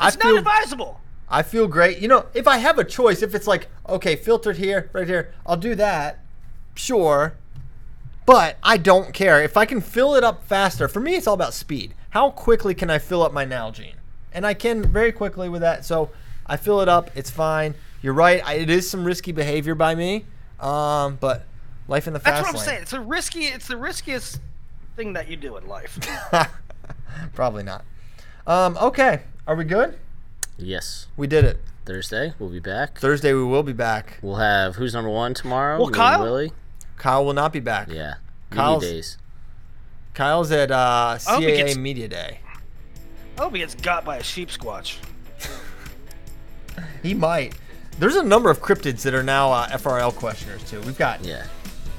It's not advisable. I feel great. You know, if I have a choice, if it's like, okay, filtered here, right here, I'll do that, sure, but I don't care. If I can fill it up faster, for me it's all about speed. How quickly can I fill up my Nalgene? And I can very quickly with that. So I fill it up. It's fine. You're right. I, it is some risky behavior by me. Um, but life in the fast lane. That's what I'm saying. It's a risky. It's the riskiest thing that you do in life. Probably not. Um, okay. Are we good? Yes. We did it. Thursday, we'll be back. Thursday, we will be back. We'll have who's number one tomorrow? Well, Kyle. Willie. Kyle will not be back. Yeah. Kyle's, media days. Kyle's at uh, C A A gets- Media Day. I hope he gets got by a sheep squatch. He might. There's a number of cryptids that are now uh, F R L questioners, too. We've got yeah.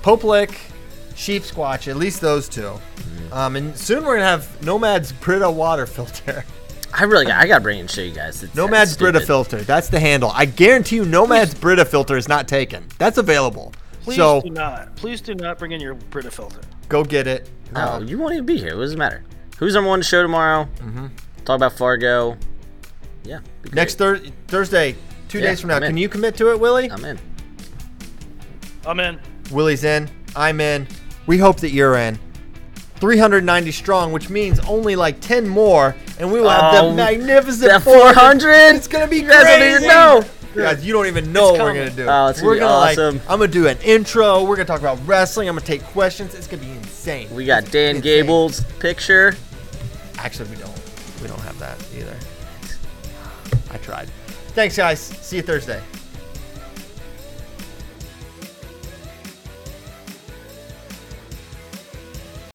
Poplik, sheep squatch, at least those two. Mm-hmm. Um, and soon we're going to have Nomad's Brita water filter. I really got I got to bring it and show you guys. It's, Nomad's Brita filter. That's the handle. I guarantee you Nomad's Please. Brita filter is not taken. That's available. Please so, do not. Please do not bring in your Brita filter. Go get it. No, um, you won't even be here. What does it matter? Who's number one to show tomorrow? Mm-hmm. Talk about Fargo. Yeah. Next thir- Thursday, two yeah, days from now. Can you commit to it, Willie? I'm in. I'm in. Willie's in. I'm in. We hope that you're in. three hundred ninety strong, which means only like ten more, and we will have oh, the magnificent four hundred. It's going to be crazy. Don't even know. Guys, you don't even know what we're going to do. Oh, it's going to be awesome. Like, I'm going to do an intro. We're going to talk about wrestling. I'm going to take questions. It's going to be insane. We got Dan Gable's picture. Actually, we don't. We don't have that either. I tried. Thanks, guys. See you Thursday.